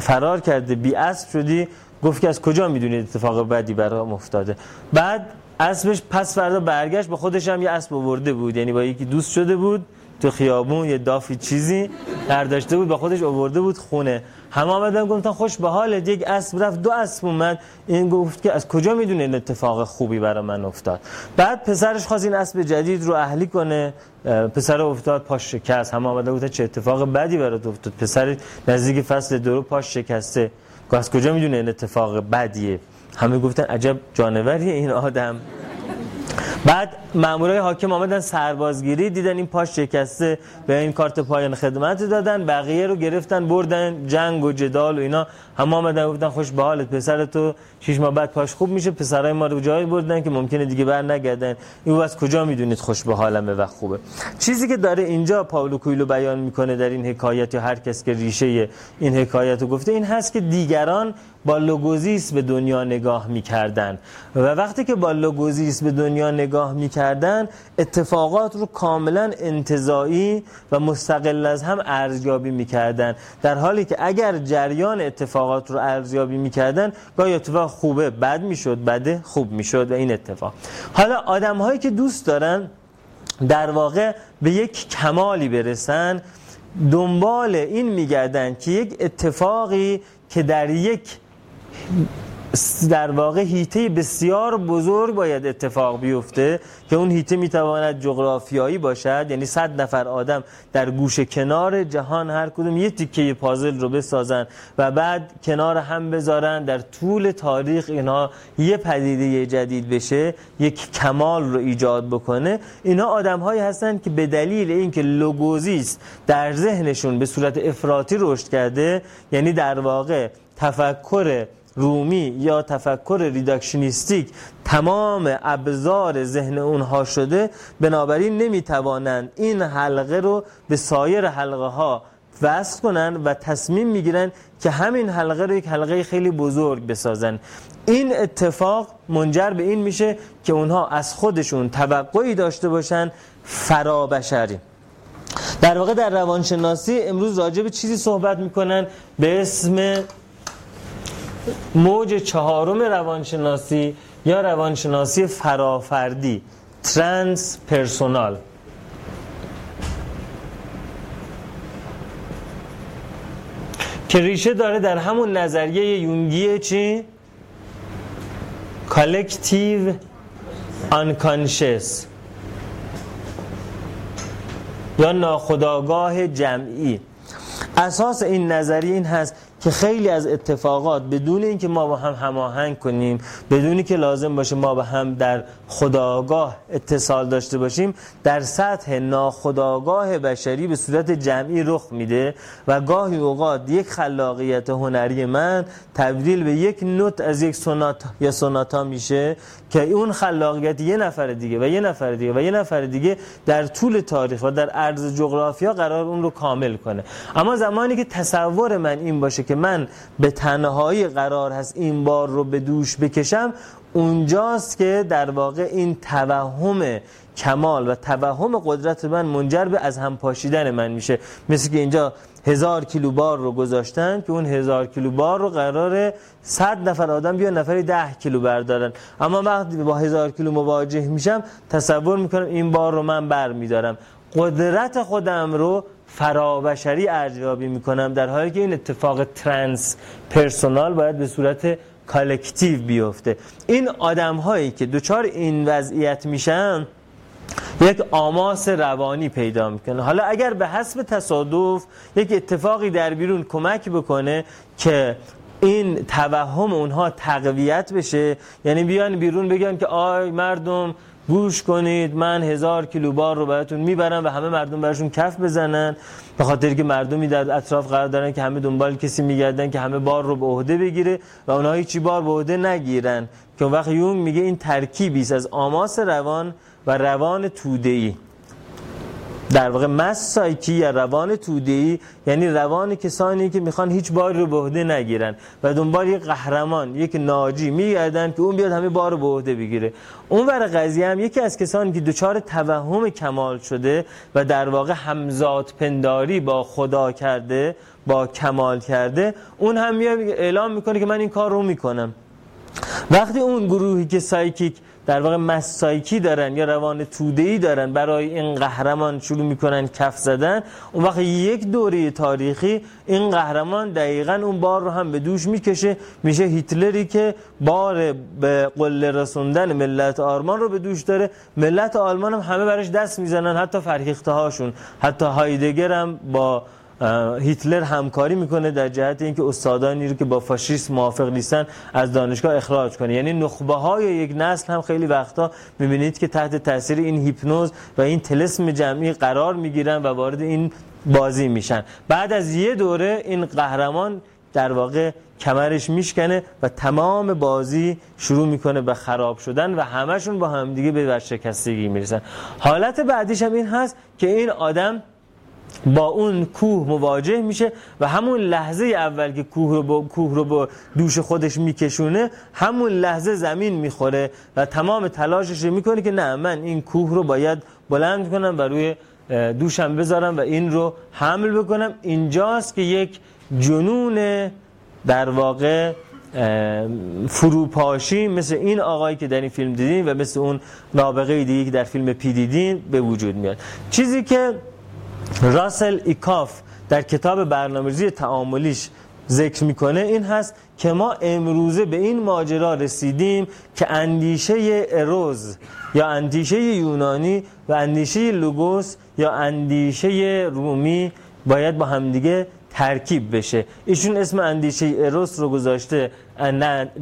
فرار کرده، بی اسب شدی. گفت که از کجا میدونید اتفاق بدی برام افتاده؟ بعد اسبش پس فردا برگشت، با خودش هم یه اسب آورده بود، یعنی با یکی دوست شده بود تو خیابون، یه دافی چیزی برداشته بود با خودش آورده بود خونه. همه آمدن گفتن خوش به حالت، یک اسب رفت دو اسب اومد. این گفت که از کجا میدونه این اتفاق خوبی برای من افتاد؟ بعد پسرش خواست این اسب جدید رو اهلی کنه، پسر افتاد پاش شکست. همه آمدن گفتن چه اتفاق بدی برات افتاد، پسر نزدیک فصل درو پاش شکسته، گفت از کجا میدونه این اتفاق بدیه؟ همه گفتن عجب جانوریه این آدم. بعد مامورای حاکم آمدن سربازگیری، دیدن این پاش شکسته، به این کارت پایان خدمت دادن، بقیه رو گرفتن بردن جنگ و جدال و اینا. همه آمدن گفتن خوش به حالت، پسر تو شش ماه بعد پاش خوب میشه. پسرای ما رو جایی بردن که ممکنه دیگه بر نگردن. اینو از کجا میدونید خوش به حالمه و خوبه؟ چیزی که داره اینجا پائولو کوئلو بیان میکنه در این حکایت، یا هر کس که ریشه این حکایت رو گفته، این هست که دیگران با لوگوزیس به دنیا نگاه میکردن و وقتی که با لوگوزیس به دنیا نگاه میکردن، اتفاقات رو کاملا انتزاعی و مستقل از هم ارزیابی میکردن، در حالی که اگر جریان اتفاقات رو ارزیابی میکردن، گاهی اتفاق خوبه بد میشد، بده خوب میشد و این اتفاق. حالا آدم هایی که دوست دارن در واقع به یک کمالی برسن، دنبال این میگردن که یک اتفاقی که در یک در واقع هیته بسیار بزرگ باید اتفاق بیفته که اون هیته میتواند جغرافیایی باشد، یعنی صد نفر آدم در گوشه کنار جهان هر کدوم یه تیکه پازل رو بسازن و بعد کنار هم بذارن، در طول تاریخ اینها یه پدیده جدید بشه، یک کمال رو ایجاد بکنه. اینها آدم‌هایی هستن که به دلیل اینکه لوگوزیست در ذهنشون به صورت افراطی رشد کرده، یعنی در واقع تفکر رومی یا تفکر ریداکشنیستیک تمام ابزار ذهن اونها شده، بنابراین نمیتوانند این حلقه رو به سایر حلقه ها وصل کنن و تصمیم میگیرن که همین حلقه رو یک حلقه خیلی بزرگ بسازن. این اتفاق منجر به این میشه که اونها از خودشون توقعی داشته باشن فرابشری. در واقع در روانشناسی امروز راجع به چیزی صحبت میکنن به اسم موج چهارم روانشناسی یا روانشناسی فرافردی، ترانس پرسونال. که ریشه داره در همون نظریه یونگی چی؟ کالکتیو آنکانشس یا ناخودآگاه جمعی. اساس این نظریه این هست که خیلی از اتفاقات بدون اینکه ما با هم هماهنگ کنیم، بدون اینکه لازم باشه ما با هم در خودآگاه اتصال داشته باشیم، در سطح ناخودآگاه بشری به صورت جمعی رخ میده و گاهی اوقات یک خلاقیت هنری من تبدیل به یک نوت از یک سونات یا سوناتا میشه که اون خلاقیت یه نفر دیگه و یه نفر دیگه و یه نفر دیگه در طول تاریخ و در عرض جغرافیا قرار اون رو کامل کنه. اما زمانی که تصور من این باشه که من به تنهایی قرار هست این بار رو به دوش بکشم، اونجاست که در واقع این توهم کمال و توهم قدرت من منجر به از هم پاشیدن من میشه. مثل که اینجا هزار کیلو بار رو گذاشتن که اون هزار کیلو بار رو قراره صد نفر آدم بیا نفری ده کیلو بردارن، اما وقتی با هزار کیلو مواجه میشم تصور میکنم این بار رو من بر میدارم، قدرت خودم رو فرابشری ارزیابی میکنم، در حالی که این اتفاق ترانس پرسونال باید به صورت کالکتیو بیفته. این آدم هایی که دوچار این وضعیت میشن یک آماس روانی پیدا میکنه. حالا اگر به حسب تصادف یک اتفاقی در بیرون کمک بکنه که این توهم اونها تقویت بشه، یعنی بیان بیرون بگن که آی مردم گوش کنید من هزار کیلو بار رو براتون میبرم و همه مردم براشون کف بزنن، به خاطر که مردمی در اطراف قرار دارن که همه دنبال کسی میگردن که همه بار رو به عهده بگیره و اونها هیچی بار به عهده نگیرن، که اون وقت یونگ میگه این ترکیبی است از آماس روان و روان توده‌ای، در واقع مس سایکی یا روان توده‌ای، یعنی روان کسانی که میخوان هیچ باری رو به عهده نگیرن و دنبال یک قهرمان، یک ناجی میگردن که اون بیاد همه بار رو به عهده بگیره. اون ور قضیه هم یکی از کسانی که دچار توهم کمال شده و در واقع همزاد پنداری با خدا کرده، با کمال کرده، اون هم میاد اعلام میکنه که من این کار رو میکنم. وقتی اون گروهی که سایکیک در واقع مسایکی دارن یا روان توده‌ای دارن برای این قهرمان شروع میکنن کف زدن، اون وقت یک دوره تاریخی این قهرمان دقیقاً اون بار رو هم به دوش میکشه، میشه هیتلری که بار به قله رسوندن ملت آلمان رو به دوش داره، ملت آلمان هم همه براش دست میزنن، حتی فرهیخته هاشون. حتی هایدگر هم با هیتلر همکاری میکنه در جهت اینکه استادانی رو که با فاشیست موافق نیستن از دانشگاه اخراج کنه. یعنی نخبه های یک نسل هم خیلی وقتا میبینید که تحت تاثیر این هیپنوز و این طلسم جمعی قرار میگیرن و وارد این بازی میشن. بعد از یه دوره این قهرمان در واقع کمرش میشکنه و تمام بازی شروع میکنه به خراب شدن و همشون با همدیگه به ورشکستگی میرسن. حالت بعدیش هم این هست که این آدم با اون کوه مواجه میشه و همون لحظه اول که کوه رو با کوه رو با دوش خودش میکشونه، همون لحظه زمین میخوره و تمام تلاشش رو میکنه که نه، من این کوه رو باید بلند کنم و روی دوشم بذارم و این رو حمل بکنم. اینجاست که یک جنون در واقع فروپاشی مثل این آقایی که در این فیلم دیدین و مثل اون نابغه دیگه که در فیلم پی دیدین به وجود میاد. چیزی که راسل اکاف در کتاب برنامه‌ریزی تعاملیش ذکر میکنه این هست که ما امروزه به این ماجرا رسیدیم که اندیشه اروز یا اندیشه یونانی و اندیشه لوگوس یا اندیشه رومی باید با همدیگه ترکیب بشه. ایشون اسم اندیشه اروس رو گذاشته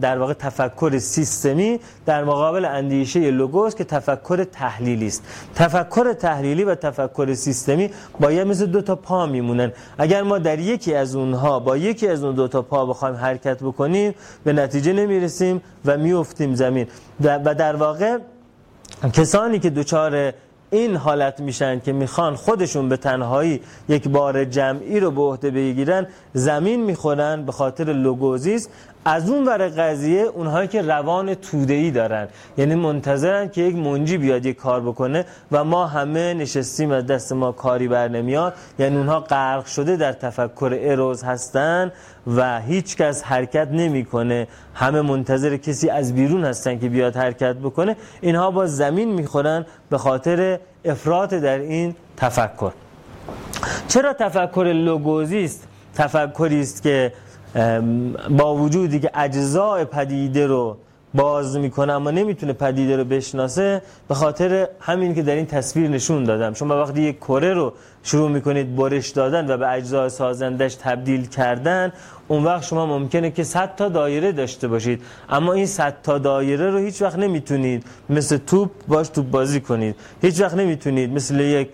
در واقع تفکر سیستمی در مقابل اندیشه لوگوس که تفکر تحلیلی است. تفکر تحلیلی و تفکر سیستمی باید مثل دو تا پا میمونن. اگر ما در یکی از اونها با یکی از اون دو تا پا بخوایم حرکت بکنیم به نتیجه نمیرسیم و میافتیم زمین. و در واقع کسانی که دوچار این حالت میشن که میخوان خودشون به تنهایی یک بار جمعی رو به عهده بگیرن زمین میخورن به خاطر لوگوزیست. از اون ور قضیه اونهایی که روان توده‌ای دارن یعنی منتظرن که یک منجی بیاد یک کار بکنه و ما همه نشستیم از دست ما کاری بر نمیاد، یعنی اونها غرق شده در تفکر اروز هستن و هیچ کس حرکت نمیکنه، همه منتظر کسی از بیرون هستن که بیاد حرکت بکنه. اینها با زمین میخورن به خاطر افراط در این تفکر. چرا تفکر لوگوزیست تفکری است که با وجودی که اجزاء پدیده رو باز میکنه اما نمیتونه پدیده رو بشناسه؟ به خاطر همین که در این تصویر نشون دادم. شما وقتی یک کره رو شروع میکنید برش دادن و به اجزاء سازندش تبدیل کردن، اون وقت شما ممکنه که صد تا دایره داشته باشید اما این صد تا دایره رو هیچ وقت نمیتونید مثل توپ باش توپ بازی کنید، هیچ وقت نمیتونید مثل یک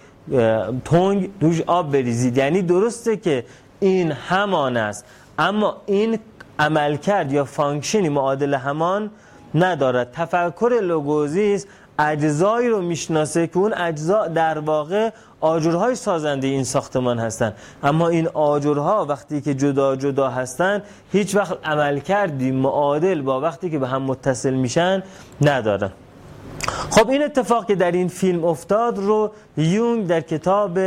تنگ روش آب بریزید. یعنی درسته که این همان است اما این عمل کرد یا فانکشنی معادل همان ندارد. تفکر لوگوزیست اجزایی رو میشناسه که اون اجزا در واقع آجرهای سازنده این ساختمان هستن، اما این آجرها وقتی که جدا جدا هستن هیچ وقت عمل کردی معادل با وقتی که به هم متصل میشن ندارن. خب این اتفاق که در این فیلم افتاد رو یونگ در کتاب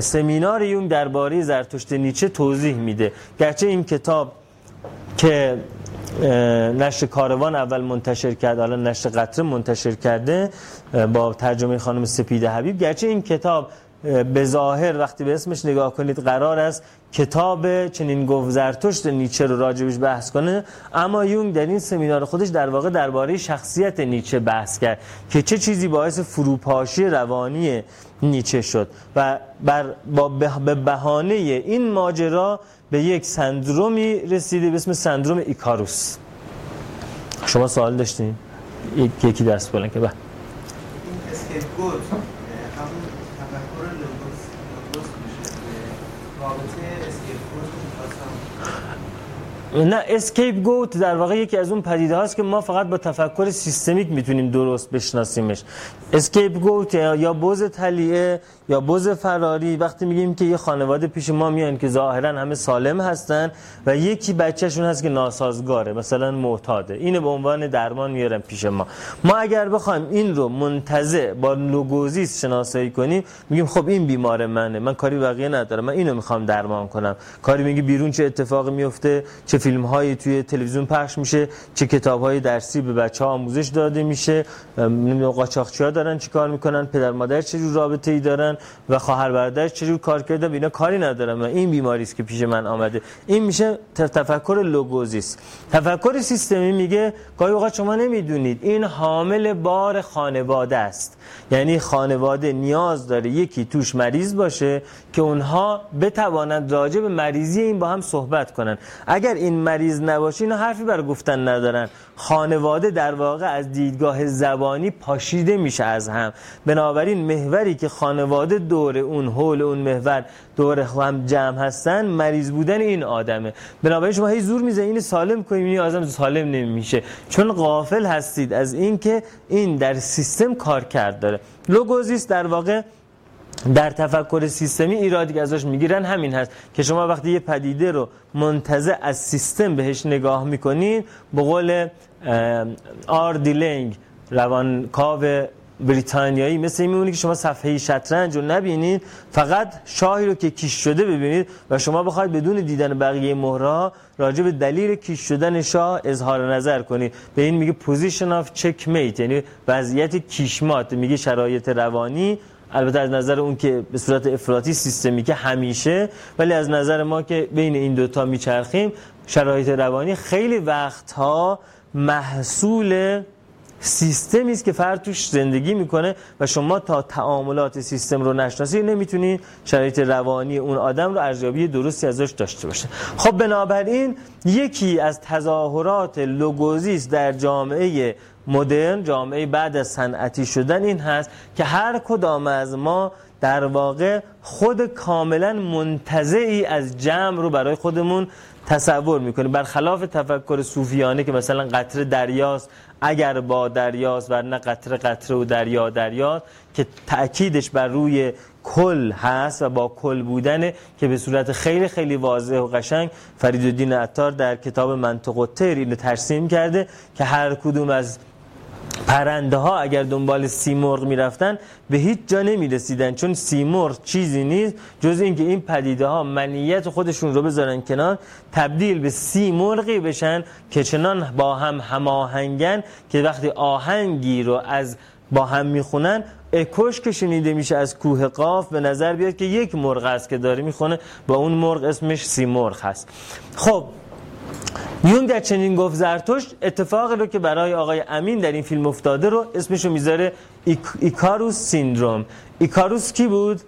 سمینار یونگ درباره زرتشت نیچه توضیح میده. گرچه این کتاب که نشر کاروان اول منتشر کرد الان نشر قطره منتشر کرده با ترجمه خانم سپیده حبیب، گرچه این کتاب به ظاهر وقتی به اسمش نگاه کنید قرار است کتاب چنین گفت زرتشت نیچه رو راجبش بحث کنه، اما یونگ در این سمینار خودش در واقع درباره شخصیت نیچه بحث کرد که چه چیزی باعث فروپاشی روانی نیچه شد و بر با به بهانه این ماجرا به یک سندرومی رسیده به اسم سندروم ایکاروس. شما سوال داشتین؟ یکی دست بلند که بعد نه اسکیپ گوت در واقع یکی از اون پدیده هاست که ما فقط با تفکر سیستمیک میتونیم درست بشناسیمش. اسکیپ گوت یا بز طلیعه یا بز فراری وقتی میگیم که یه خانواده پیش ما میان که ظاهرا همه سالم هستن و یکی بچه‌شون هست که ناسازگاره، مثلا معتاده، اینو به عنوان درمان میارن پیش ما. ما اگر بخوایم این رو منتزع با لوگوزیس شناسایی کنیم میگیم خب این بیمار منه، من کاری بقیه ندارم، من اینو میخوام درمان کنم. کاری میگه بیرون چه اتفاقی میفته، چه فیلم‌هایی توی تلویزیون پخش میشه، چه کتاب‌های درسی به بچه‌ها آموزش داده میشه، نمی‌دونم قاچاقچی‌ها دارن چیکار میکنن، پدر مادر چه جور رابطه‌ای دارن و خواهر برادر چه جور کار کردن، اینا کاری ندارم، این بیماری است که پیش من آمده. این میشه تفکر لوگوزیست. تفکر سیستمی میگه گاهی اوقات شما نمیدونید این حامل بار خانواده است، یعنی خانواده نیاز داره یکی توش مریض باشه که اونها بتوانند راجع به مریضی این با هم صحبت کنن. اگر این مریض نباشه اینا حرفی بر گفتن ندارن. خانواده در واقع از دیدگاه زبانی پاشیده میشه از هم، بنابراین محوری که خانواده دور اون حول اون محور دور هم جمع هستن مریض بودن این آدمه. بنابراین شما هی زور میزنید اینو سالم کنید، این آدم سالم نمیشه چون غافل هستید از این که این در سیستم کار کرد داره. لوگوزیست در واقع در تفکر سیستمی ایرادی که ازش میگیرن همین هست که شما وقتی یه پدیده رو منتزع از سیستم بهش نگاه میکنین، به قول آر دی لینگ روانکاو بریتانیایی، مثل این میمونه که شما صفحه شطرنج رو نبینید، فقط شاهی رو که کیش شده ببینید و شما بخواید بدون دیدن بقیه مهرها راجع به دلیل کیش شدن شاه اظهار نظر کنید. به این میگه پوزیشن آف چک میت، یعنی وضعیت کیشمات. میگه شرایط روانی البته از نظر اون که به صورت افراطی سیستمیکه همیشه، ولی از نظر ما که بین این دوتا میچرخیم، شرایط روانی خیلی وقتها محصول سیستمی است که فرد توش زندگی میکنه و شما تا تعاملات سیستم رو نشناسی نمیتونین شرایط روانی اون آدم رو ارزیابی درستی ازش داشته باشه. خب بنابراین یکی از تظاهرات لوگوزیست در جامعه مدرن، جامعه بعد از صنعتی شدن، این هست که هر کدام از ما در واقع خود کاملا منتزعی از جمع رو برای خودمون تصور میکنیم، برخلاف تفکر صوفیانه که مثلا قطره دریاست اگر با دریاست ورنه قطره قطره و دریا دریاست، که تأکیدش بر روی کل هست و با کل بودنه، که به صورت خیلی خیلی واضح و قشنگ فریدالدین عطار در کتاب منطق الطیر اینو ترسیم کرده که هر کدوم از پرنده ها اگر دنبال سیمرغ میرفتن به هیچ جا نمیرسیدن، چون سیمرغ چیزی نیست جز اینکه این پدیده ها منیت خودشون رو بذارن کنار، تبدیل به سیمرغی بشن که چنان با هم هماهنگن که وقتی آهنگی رو از با هم میخونن اکوش که شنیده میشه از کوه قاف به نظر بیاد که یک مرغ است که داره میخونه، با اون مرغ اسمش سیمرغ هست. خب یونگ در چنین گفت زرتشت اتفاقی رو که برای آقای امین در این فیلم افتاده رو اسمشو میذاره ایکاروس سیندروم. ایکاروس کی بود؟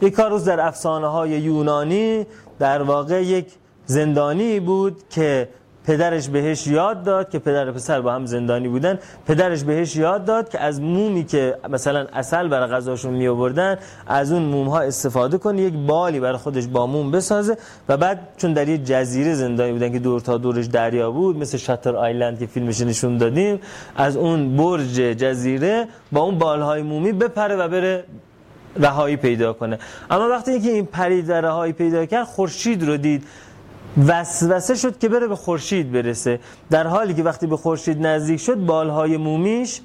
ایکاروس در افسانه های یونانی در واقع یک زندانی بود که پدرش بهش یاد داد، که پدر و پسر با هم زندانی بودن، پدرش بهش یاد داد که از مومی که مثلا عسل برای غذاشون می آوردن از اون مومها استفاده کنه، یک بالی برای خودش با موم بسازه و بعد چون در یه جزیره زندانی بودن که دور تا دورش دریا بود، مثل شاتر آیلند که فیلمش نشون دادیم، از اون برج جزیره با اون بالهای مومی بپره و بره رهایی پیدا کنه. اما وقتی که این پرید رهایی پیدا کرد، خورشید رو دید، وسوسه شد که بره به خورشید برسه، در حالی که وقتی به خورشید نزدیک شد بالهای مومیش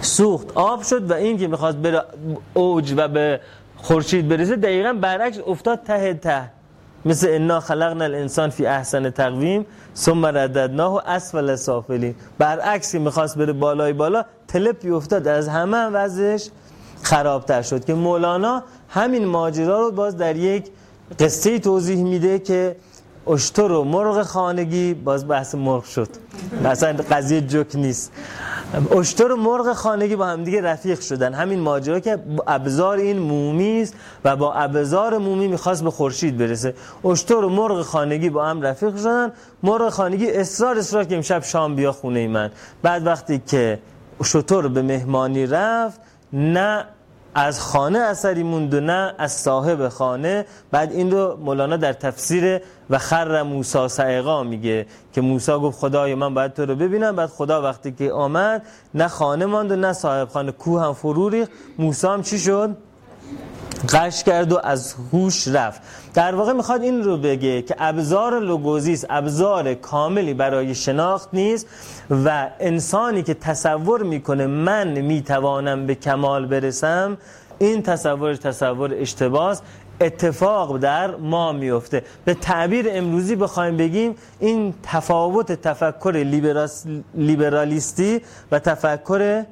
سوخت، آب شد و این که میخواست بره اوج و به خورشید برسه دقیقاً برعکس افتاد ته ته، مثل انا خلقنا الانسان فی احسن تقویم ثم رددناه اسفل سافلین، برعکس که میخواست بره بالای بالا تلپی افتاد، از همه هم وضعش خرابتر شد. که مولانا همین ماجرا رو باز در یک قصه توضیح میده که اشتر و مرغ خانگی، باز بحث مرغ شد، اصلا قضیه جوک نیست، اشتر و مرغ خانگی با هم دیگه رفیق شدن، همین ماجرا که ابزار این مومی است و با ابزار مومی میخواست به خورشید برسه، اشتر و مرغ خانگی با هم رفیق شدن، مرغ خانگی اصرار اصرار که امشب شام بیا خونه من، بعد وقتی که شتر به مهمانی رفت نه از خانه اثری موند و نه از صاحب خانه. بعد این رو مولانا در تفسیر و خر موسی صعقا میگه که موسی گفت خدای من باید تو رو ببینم، بعد خدا وقتی که آمد نه خانه ماند و نه صاحب خانه، کوه هم فرو ریخت، موسی هم چی شد؟ غش کرد و از هوش رفت. در واقع میخواد این رو بگه که ابزار لوگوزیست ابزار کاملی برای شناخت نیست و انسانی که تصور میکنه من میتوانم به کمال برسم، این تصور تصور اشتباس، اتفاق در ما میفته. به تعبیر امروزی بخوایم بگیم این تفاوت تفکر لیبرالیستی و تفکر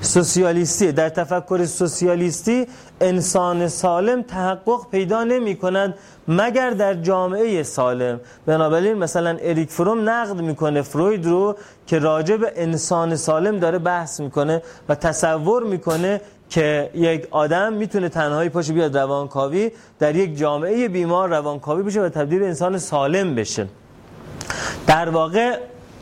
سوسیالیستی. در تفکر سوسیالیستی انسان سالم تحقق پیدا نمی کند مگر در جامعه سالم. بنابراین مثلا اریک فروم نقد میکنه فروید رو که راجع به انسان سالم داره بحث میکنه و تصور میکنه که یک آدم میتونه تنهایی پاش بیاد روانکاوی، در یک جامعه بیمار روانکاوی بشه و تبدیل به انسان سالم بشه. در واقع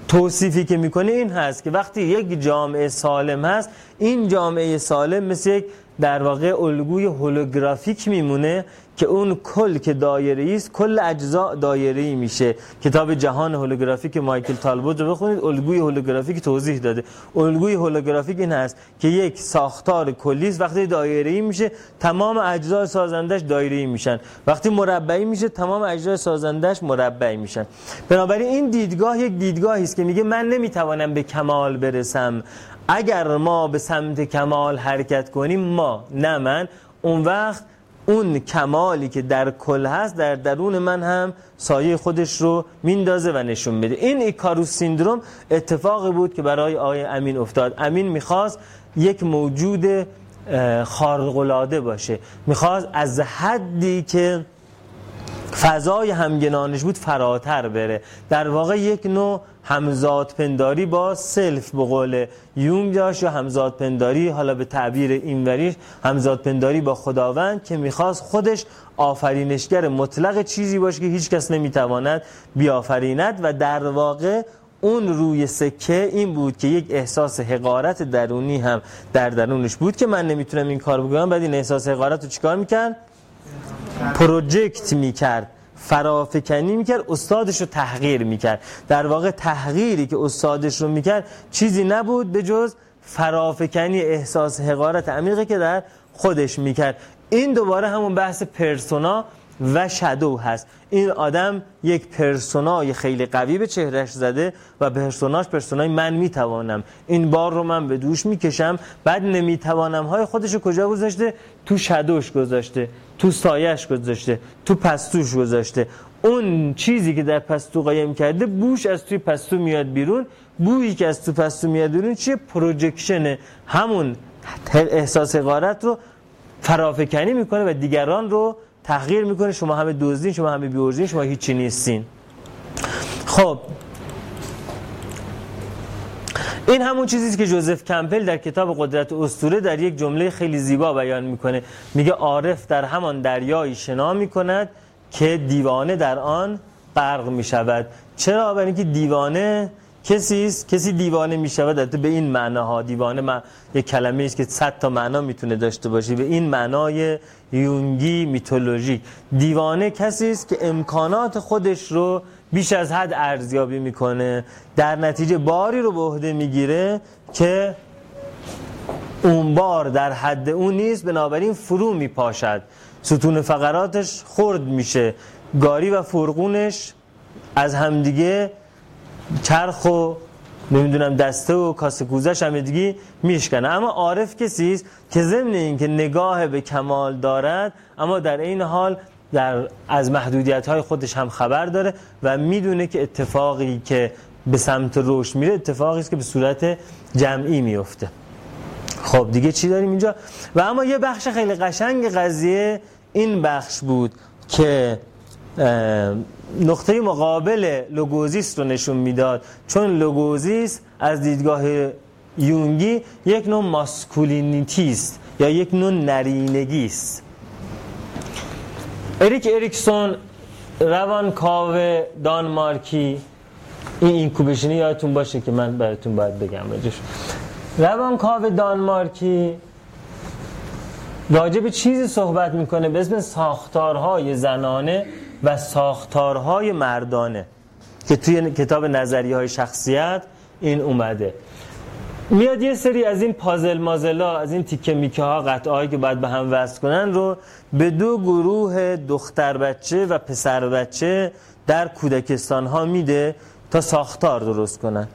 توصیفی که میکنه این هست که وقتی یک جامعه سالم هست، این جامعه سالم مثل یک در واقع الگوی هولوگرافیک میمونه که اون کل که دایره‌ای است، کل اجزا دایره‌ای میشه. کتاب جهان هولوگرافیک مایکل تالبوت رو بخونید، الگوی هولوگرافیک توضیح داده. الگوی هولوگرافیک این هست که یک ساختار کلی است، وقتی دایره‌ای میشه تمام اجزا سازندش دایره‌ای میشن، وقتی مربعی میشه تمام اجزا سازندش مربعی میشن. بنابراین این دیدگاه یک دیدگاهی است که میگه من نمیتوانم به کمال برسم، اگر ما به سمت کمال حرکت کنیم، ما نه من، اون وقت اون کمالی که در کل هست در درون من هم سایه خودش رو میندازه و نشون میده. این ایکاروس سیندروم اتفاقی بود که برای آقای امین افتاد. امین میخواست یک موجود خارق‌العاده باشه، میخواست از حدی که فضای همگنانش بود فراتر بره، در واقع یک نوع همزاد پنداری با سلف به قول یونگ داشت، یا همزاد پنداری حالا به تعبیر اینوریش همزاد پنداری با خداوند، که میخواست خودش آفرینشگر مطلق چیزی باشه که هیچ کس نمیتواند بیافریند، و در واقع اون روی سکه این بود که یک احساس حقارت درونی هم در درونش بود که من نمیتونم این کار بکنم، بعد این احساس حقارت رو چیکار میکرد؟ پروژکت میکرد، فرافکنی میکرد، استادش رو تحقیر میکرد. در واقع تحقیری که استادش رو میکرد چیزی نبود به جز فرافکنی احساس حقارت عمیقی که در خودش میکرد. این دوباره همون بحث پرسونا و شادو هست. این آدم یک پرسونای خیلی قوی به چهرهش زده و پرسوناش پرسونای من میتوانم، این بار رو من به دوش میکشم، بعد نمیتوانم های خودشو کجا گذاشته؟ تو شادوش گذاشته، تو سایش گذاشته، تو پستوش گذاشته. اون چیزی که در پستو قایم کرده بوش از توی پستو میاد بیرون. بویی که از تو پستو میاد بیرون چیه؟ پروژکشنه، همون احساس غارت رو فرافکنی میکنه و دیگران رو تغییر میکنه، شما همه دزدین، شما همه بیورزین، شما هیچی نیستین. خب این همون چیزیست که جوزف کمپل در کتاب قدرت اسطوره در یک جمله خیلی زیبا بیان میکنه، میگه عارف در همان دریایی شنا میکند که دیوانه در آن غرق میشود. چرا؟ برای اینکه دیوانه کسی است، کسی دیوانه میشود البته به این معناها. دیوانه من... یک کلمه است که صد تا معنا میتونه داشته باشه، به این معنای یونگی میتولوژیک. دیوانه کسی است که امکانات خودش رو بیش از حد ارزیابی میکنه، در نتیجه باری رو به عهده میگیره که اون بار در حد اون نیست، بنابراین فرو میپاشد، ستون فقراتش خرد میشه، گاری و فرقونش از همدیگه، چرخ و نمیدونم دسته و کاسه کوزش همه دیگه میشکنه. اما عارف کسی است که ضمن این که نگاه به کمال دارد، اما در این حال در از محدودیت‌های خودش هم خبر داره و میدونه که اتفاقی که به سمت رشد میره اتفاقی است که به صورت جمعی میفته. خب دیگه چی داریم اینجا؟ و اما یه بخش خیلی قشنگ قضیه این بخش بود که نقطه مقابل لوگوزیس رو نشون میداد، چون لوگوزیس از دیدگاه یونگی یک نوع ماسکولینیتی است یا یک نوع نرینگی است. اریک اریکسون روانکاو دانمارکی، این اینکوبیشنی یادتون باشه که من براتون باید بگم راجعش. روانکاو دانمارکی راجع به چیزی صحبت میکنه به اسم ساختارهای زنانه و ساختارهای مردانه که توی کتاب نظریه‌های شخصیت این اومده. میاد یه سری از این پازل مازلا، از این تیکه میکه ها، قطعه هایی که باید به هم وصل کنن رو به دو گروه دختر بچه و پسر بچه در کودکستان ها میده تا ساختار درست کنن.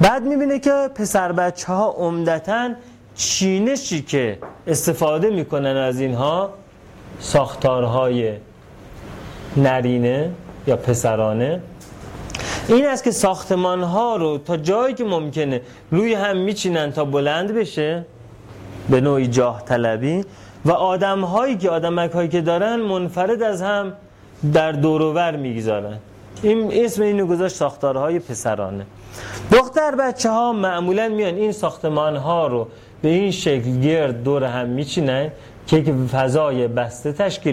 بعد میبینه که پسر بچه ها عمدتاً چینشی که استفاده میکنن از اینها ساختارهای نرینه یا پسرانه این است که ساختمان ها رو تا جایی که ممکنه روی هم میچینن تا بلند بشه، به نوعی جاه طلبی، و آدم هایی که آدمک هایی که دارن منفرد از هم در دور و بر میگذارن. این اسم اینو گذاشت ساختارهای پسرانه. دختر بچه ها معمولا میان این ساختمان ها رو به این شکل گرد دور هم میچینن که یک فضای بسته تشکیل